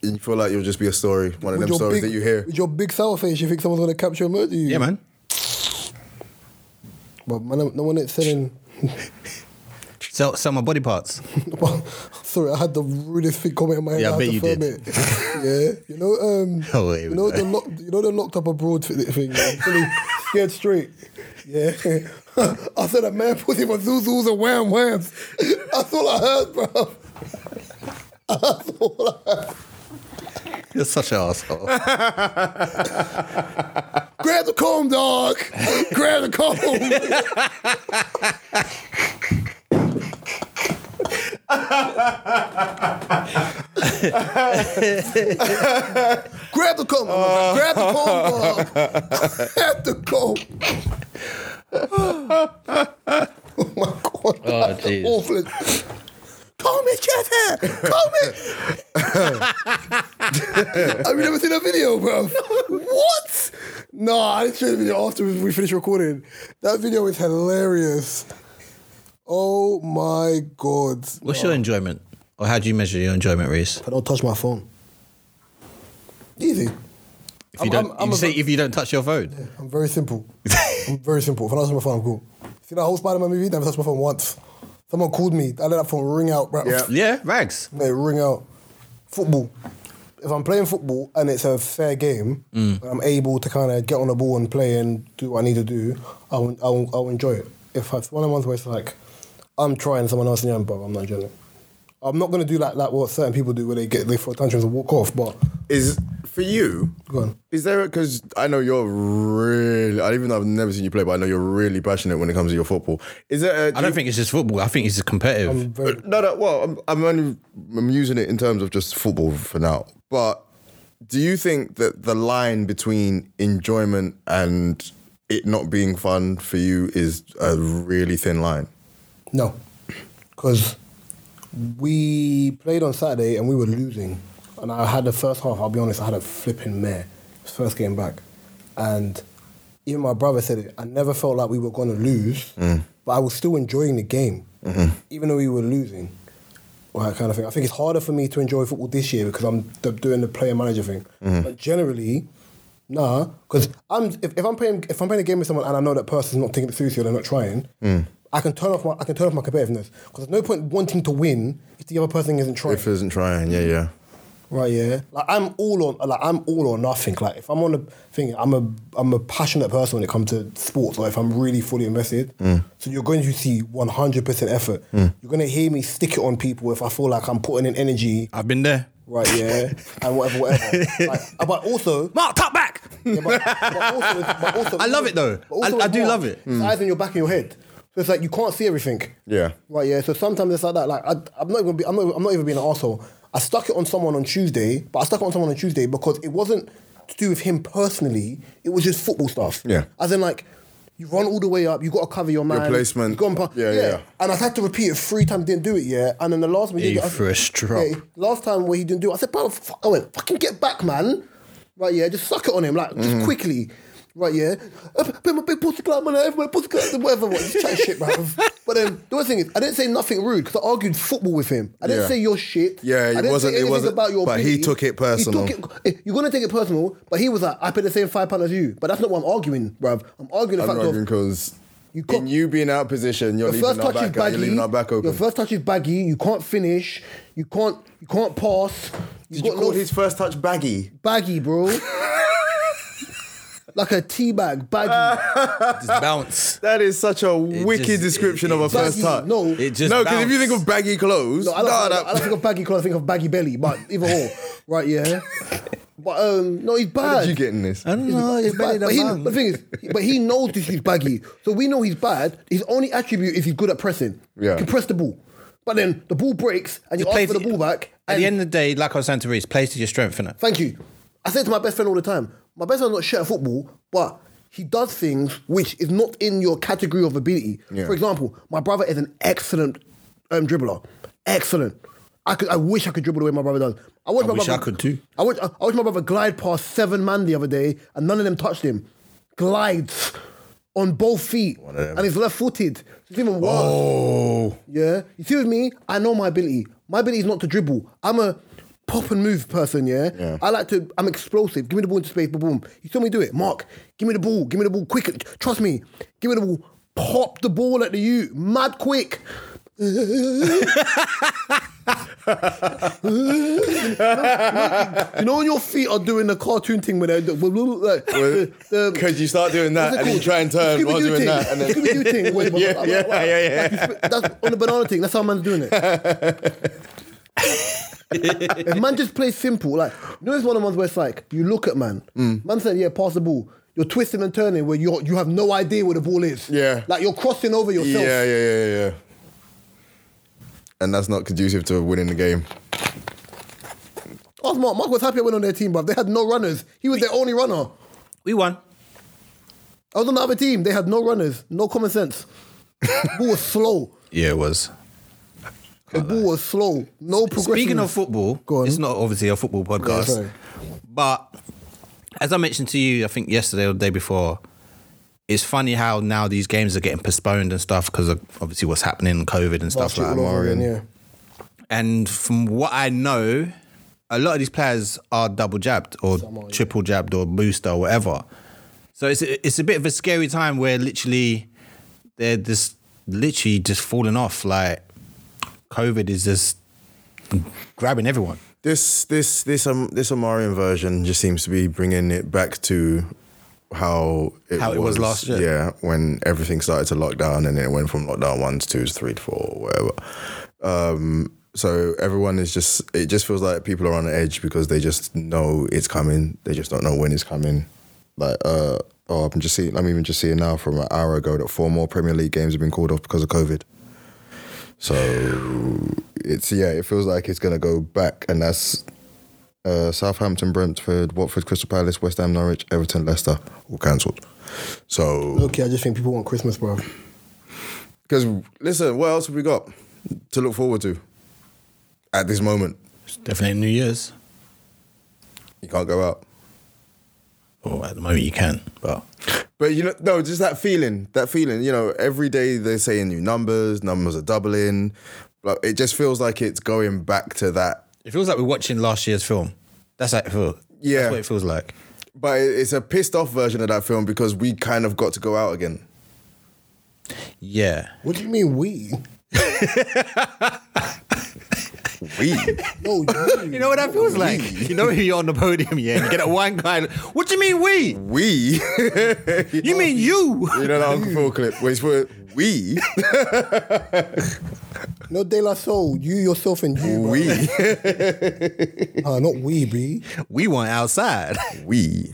You feel like you'll just be a story, one of with them stories big, that you hear. With your big sour face, you think someone's going to capture and murder you? Yeah, man. But man, no one is selling... Sell, sell my body parts. Sorry, I had the rudest thing comment in my head. Yeah, I, I bet you did. It. Yeah, you know, um, oh, wait, you know the lock, you know the locked up abroad thing. I'm feeling scared straight. Yeah, I said a man pussy for zoozos and wham whams. That's all I heard, bro. That's all I heard. You're such an asshole. Grab the comb, dog. Grab the comb. Grab the comb, uh, grab the comb, grab the comb. Oh my god! Oh jeez! Awful. Comb it, chest hair. Comb it. Have you never seen that video, bro? What? No, I didn't see the video after we finished recording. That video is hilarious. Oh my god. What's oh. your enjoyment? Or how do you measure your enjoyment, Reese? I don't touch my phone. Easy. If you I'm, don't I'm, I'm you say very, if you don't touch your phone. Yeah, I'm very simple. I'm very simple. If I don't touch my phone, I'm cool. See that whole Spider-Man movie? Never touched my phone once. Someone called me, I let that phone ring out, right? Yeah, yeah rags. Let it ring out. Football. If I'm playing football and it's a fair game, mm. and I'm able to kind of get on the ball and play and do what I need to do, I'll I'll, I'll enjoy it. If it's one of the ones where it's like I'm trying someone else in the end, but I'm not enjoying it. I'm not going to do like, like what certain people do where they get they throw tantrums and walk off, but... Is, for you, go on. Is there, because I know you're really, even though I've never seen you play, but I know you're really passionate when it comes to your football. Is there a, do I don't you, think it's just football. I think it's just competitive. Very, no, no, well, I'm, I'm only I'm using it in terms of just football for now. But do you think that the line between enjoyment and it not being fun for you is a really thin line? No, because we played on Saturday and we were losing. And I had the first half, I'll be honest, I had a flipping mare. First game back. And even my brother said it, I never felt like we were going to lose, mm. but I was still enjoying the game, mm-hmm. even though we were losing. Or that kind of thing. I think it's harder for me to enjoy football this year because I'm doing the player-manager thing. Mm-hmm. But generally, nah, because I'm if, if I'm playing if I'm playing a game with someone and I know that person's not taking it seriously or they're not trying, mm. I can turn off my I can turn off my competitiveness because there's no point wanting to win if the other person isn't trying. If isn't trying, yeah, yeah, right, yeah. Like I'm all on, like I'm all or nothing. Like if I'm on a thing, I'm a I'm a passionate person when it comes to sports. Like if I'm really fully invested, mm. so you're going to see one hundred percent effort. Mm. You're going to hear me stick it on people if I feel like I'm putting in energy. I've been there. Right, yeah, and whatever, whatever. Like, but also, Mark, cut back. Yeah, but, but, also, but also, I love it though. I, I do Mark, love it. It's mm. eyes on your back and your head. So it's like you can't see everything. Yeah. Right. Yeah. So sometimes it's like that. Like I, I'm not even. Be, I'm not. I'm not even being an arsehole. I stuck it on someone on Tuesday, but I stuck it on someone on Tuesday because it wasn't to do with him personally. It was just football stuff. Yeah. As in, like, you run all the way up. You got to cover your man. Your placement. Pa- yeah, yeah, yeah. And I had to repeat it three times. Didn't do it yet. And then the last one, he did, for I, a strop. Yeah, last time where he didn't do it, I said, "Bro, fuck, I went fucking get back, man." Right? Yeah. Just suck it on him, like just mm. quickly. Right, yeah. Been my big pussy club, man. Everywhere, pussy club, whatever. What, just chatting shit, man. But then the other thing is, I didn't say nothing rude because I argued football with him. I didn't yeah. say your shit. Yeah, it I didn't wasn't. Say anything it wasn't about your. But ability. He took it personal. Took it, you're gonna take it personal, but he was like, "I paid the same five pound as you," but that's not what I'm arguing, bruv. I'm arguing the I'm fact arguing of because you in you being out of position, you're your leaving our back. Baggy, you're leaving our back open. Your first touch is baggy. You can't finish. You can't. You can't pass. You Did you call no, his first touch baggy? Baggy, bro. Like a teabag, baggy. Just bounce. That is such a it wicked just, description it, it, of a first touch. No, it just no, because if you think of baggy clothes, no, I don't, nah, I, don't, I don't think of baggy clothes. I think of baggy belly, but either or, right? Yeah, but um, no, he's bad. How did you get in this? I don't he's, know. He's, he's bad. But he, the thing is, but he knows this is baggy, so we know he's bad. His only attribute is he's good at pressing. Yeah, he can press the ball, but then the ball breaks, and you just ask for the ball back. At the end of the day, like I was saying to Reese, plays to your strength, innit? Thank you. I say it to my best friend all the time, my best friend's not shit at football, but he does things which is not in your category of ability. Yeah. For example, my brother is an excellent um, dribbler. Excellent. I could. I wish I could dribble the way my brother does. I, watched I my wish brother, I could too. I watched, I, I watched my brother glide past seven man the other day and none of them touched him. Glides on both feet and he's left footed. It's even worse. Oh. Yeah. You see with me, I know my ability. My ability is not to dribble. I'm a pop and move person, yeah? yeah? I like to, I'm explosive. Give me the ball into space, boom, boom. You saw me do it. Mark, give me the ball. Give me the ball quick. Trust me. Give me the ball. Pop the ball at the U. Mad quick. You know when your feet are doing the cartoon thing when they're like, because you start doing that and you try and turn while doing thing. That and then Scooby-Doo thing wait, yeah, like, yeah, like, yeah yeah yeah like, that's on the banana thing, that's how man's doing it. If man just plays simple, like, you know, it's one of the ones where it's like you look at man mm. man said yeah pass the ball, you're twisting and turning where you you have no idea where the ball is, yeah, like you're crossing over yourself, yeah yeah yeah yeah, yeah. And that's not conducive to winning the game. Ask Mark. Mark was happy I went on their team, bruv. They had no runners. He was their only runner. We won. I was on the other team. They had no runners. No common sense. The ball was slow. Yeah, it was. The ball was slow. No progression. Speaking of football, it's not obviously a football podcast. Yeah, but as I mentioned to you, I think yesterday or the day before, it's funny how now these games are getting postponed and stuff because of obviously what's happening in COVID and stuff like that. Yeah. And from what I know, a lot of these players are double jabbed or Somehow, triple yeah. jabbed or booster or whatever. So it's a, it's a bit of a scary time where literally they're just literally just falling off. Like COVID is just grabbing everyone. This this this um this Omarion version just seems to be bringing it back to how it, how it was, was last year. Yeah, when everything started to lock down and it went from lockdown ones, twos, three to four, whatever. Um, so everyone is just, it just feels like people are on the edge because they just know it's coming. They just don't know when it's coming. Like, uh, oh, I'm just seeing, I'm even just seeing now from an hour ago that four more Premier League games have been called off because of COVID. So it's, yeah, it feels like it's going to go back, and that's, Uh, Southampton, Brentford, Watford, Crystal Palace, West Ham, Norwich, Everton, Leicester, all cancelled. So look, yeah, I just think people want Christmas, bro. Because listen, what else have we got to look forward to at this moment? It's definitely New Year's. You can't go out. Well, at the moment you can, but but you know, no, just that feeling, that feeling. You know, every day they're saying new numbers, numbers are doubling. Like, it just feels like it's going back to that. It feels like we're watching last year's film. That's how it feels. Yeah. That's what it feels like. But it's a pissed off version of that film because we kind of got to go out again. Yeah. What do you mean we? we? No, you. You know what that feels we. Like? You know who you're on the podium, yeah? You get that one guy. Like, what do you mean we? We? You mean you? You know that Uncle Phil clip where he's put, we? No De La Soul, you, yourself, and you. Bro. We. uh, not we, B. We want outside. We.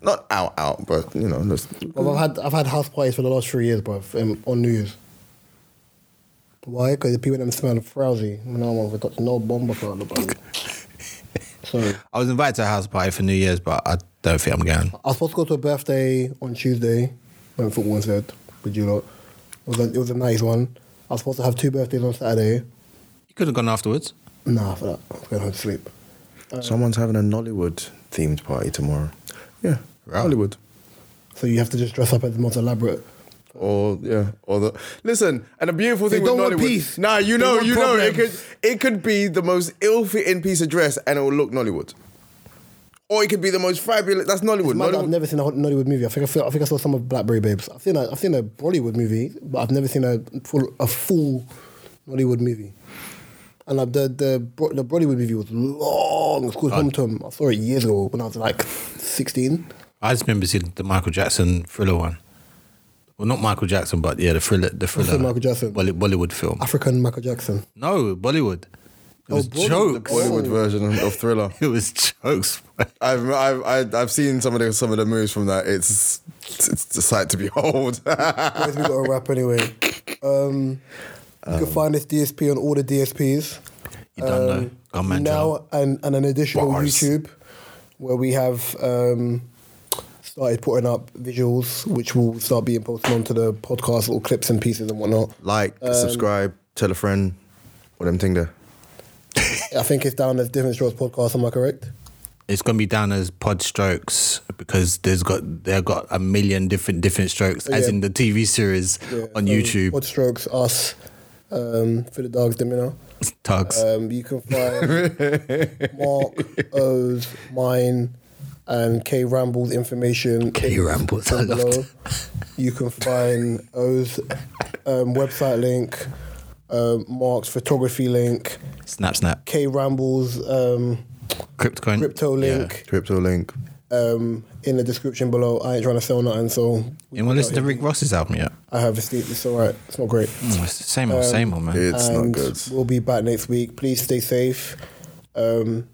Not out, out, but, you know. Just... Well, I've had I've had house parties for the last three years, bro, um, on New Year's. Why? Because the people them smell frowsy. No, I've got no bomber for the bro. Sorry. I was invited to a house party for New Year's, but I don't think I'm going. I was supposed to go to a birthday on Tuesday, when football was said, with you lot. It was a, it was a nice one. I was supposed to have two birthdays on Saturday. You could have gone afterwards. Nah, for that. I was going home to sleep. Uh, Someone's having a Nollywood-themed party tomorrow. Yeah, right. Nollywood. So you have to just dress up as the most elaborate. Or, yeah, or the... Listen, and the beautiful thing with Nollywood... They don't want peace. Nah, you know, you know, it could, it could be the most ill-fitting piece of dress and it will look Nollywood. Or it could be the most fabulous... That's Nollywood. Nollywood. I've never seen a Nollywood movie. I think I, feel, I think I saw some of Blackberry Babes. I've seen a, I've seen a Bollywood movie, but I've never seen a full a full Nollywood movie. And like the the the Bollywood movie was long. It's called Home Tom. I saw it years ago when I was like sixteen. I just remember seeing the Michael Jackson Thriller one. Well, not Michael Jackson, but yeah, the Thriller. The Thriller. Michael Jackson. Bolly, Bollywood film. African Michael Jackson. No, Bollywood. It was oh, jokes. The Bollywood version of Thriller. It was jokes. I've I've I've seen some of the some of the moves from that. It's it's a sight to behold. We got a wrap anyway. Um, you um, can find this D S P on all the D S Ps. You um, don't know. Now and, and an additional Bars. YouTube. where we have um, started putting up visuals, which will start being posted onto the podcast, little clips and pieces and whatnot. Like, um, subscribe, tell a friend, what them thing there. I think it's down as Different Shorts Podcast, am I correct? It's going to be down as Pod Strokes because there's got they've got a million different different strokes, yeah. as in the T V series yeah, on so YouTube. Pod Strokes, us, um, for the dogs, Domino. Tugs. Um, you can find Mark, O's, mine, and Kay Rambles information. Kay Rambles, I love that. You can find O's um, website link, um, Mark's photography link. Snap, snap. Kay Rambles... Um, Cryptcoin. Crypto link. Yeah. Crypto link. Um, in the description below. I ain't trying to sell nothing, so... Anyone listen to Rick Ross's album yet? I have, it's, it's alright. It's not great. Mm, it's the same old, um, same old, man. It's not good. We'll be back next week. Please stay safe. Um,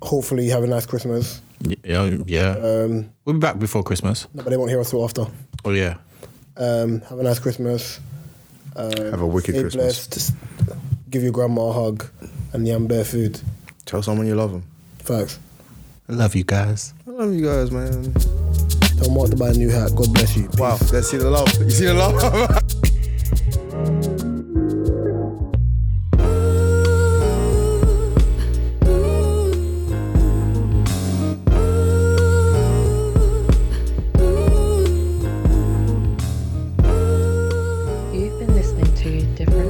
hopefully have a nice Christmas. Yeah, yeah. Um, we'll be back before Christmas. No, but they won't hear us till after. Oh, yeah. Um, have a nice Christmas. Um, have a wicked stay Christmas. Blessed. Give your grandma a hug and yam bear food. Tell someone you love them. Facts. I love you guys. I love you guys, man. Tell Mark to buy a new hat. God bless you. Peace. Wow. Let's see the love. You see the love? You've been listening to Different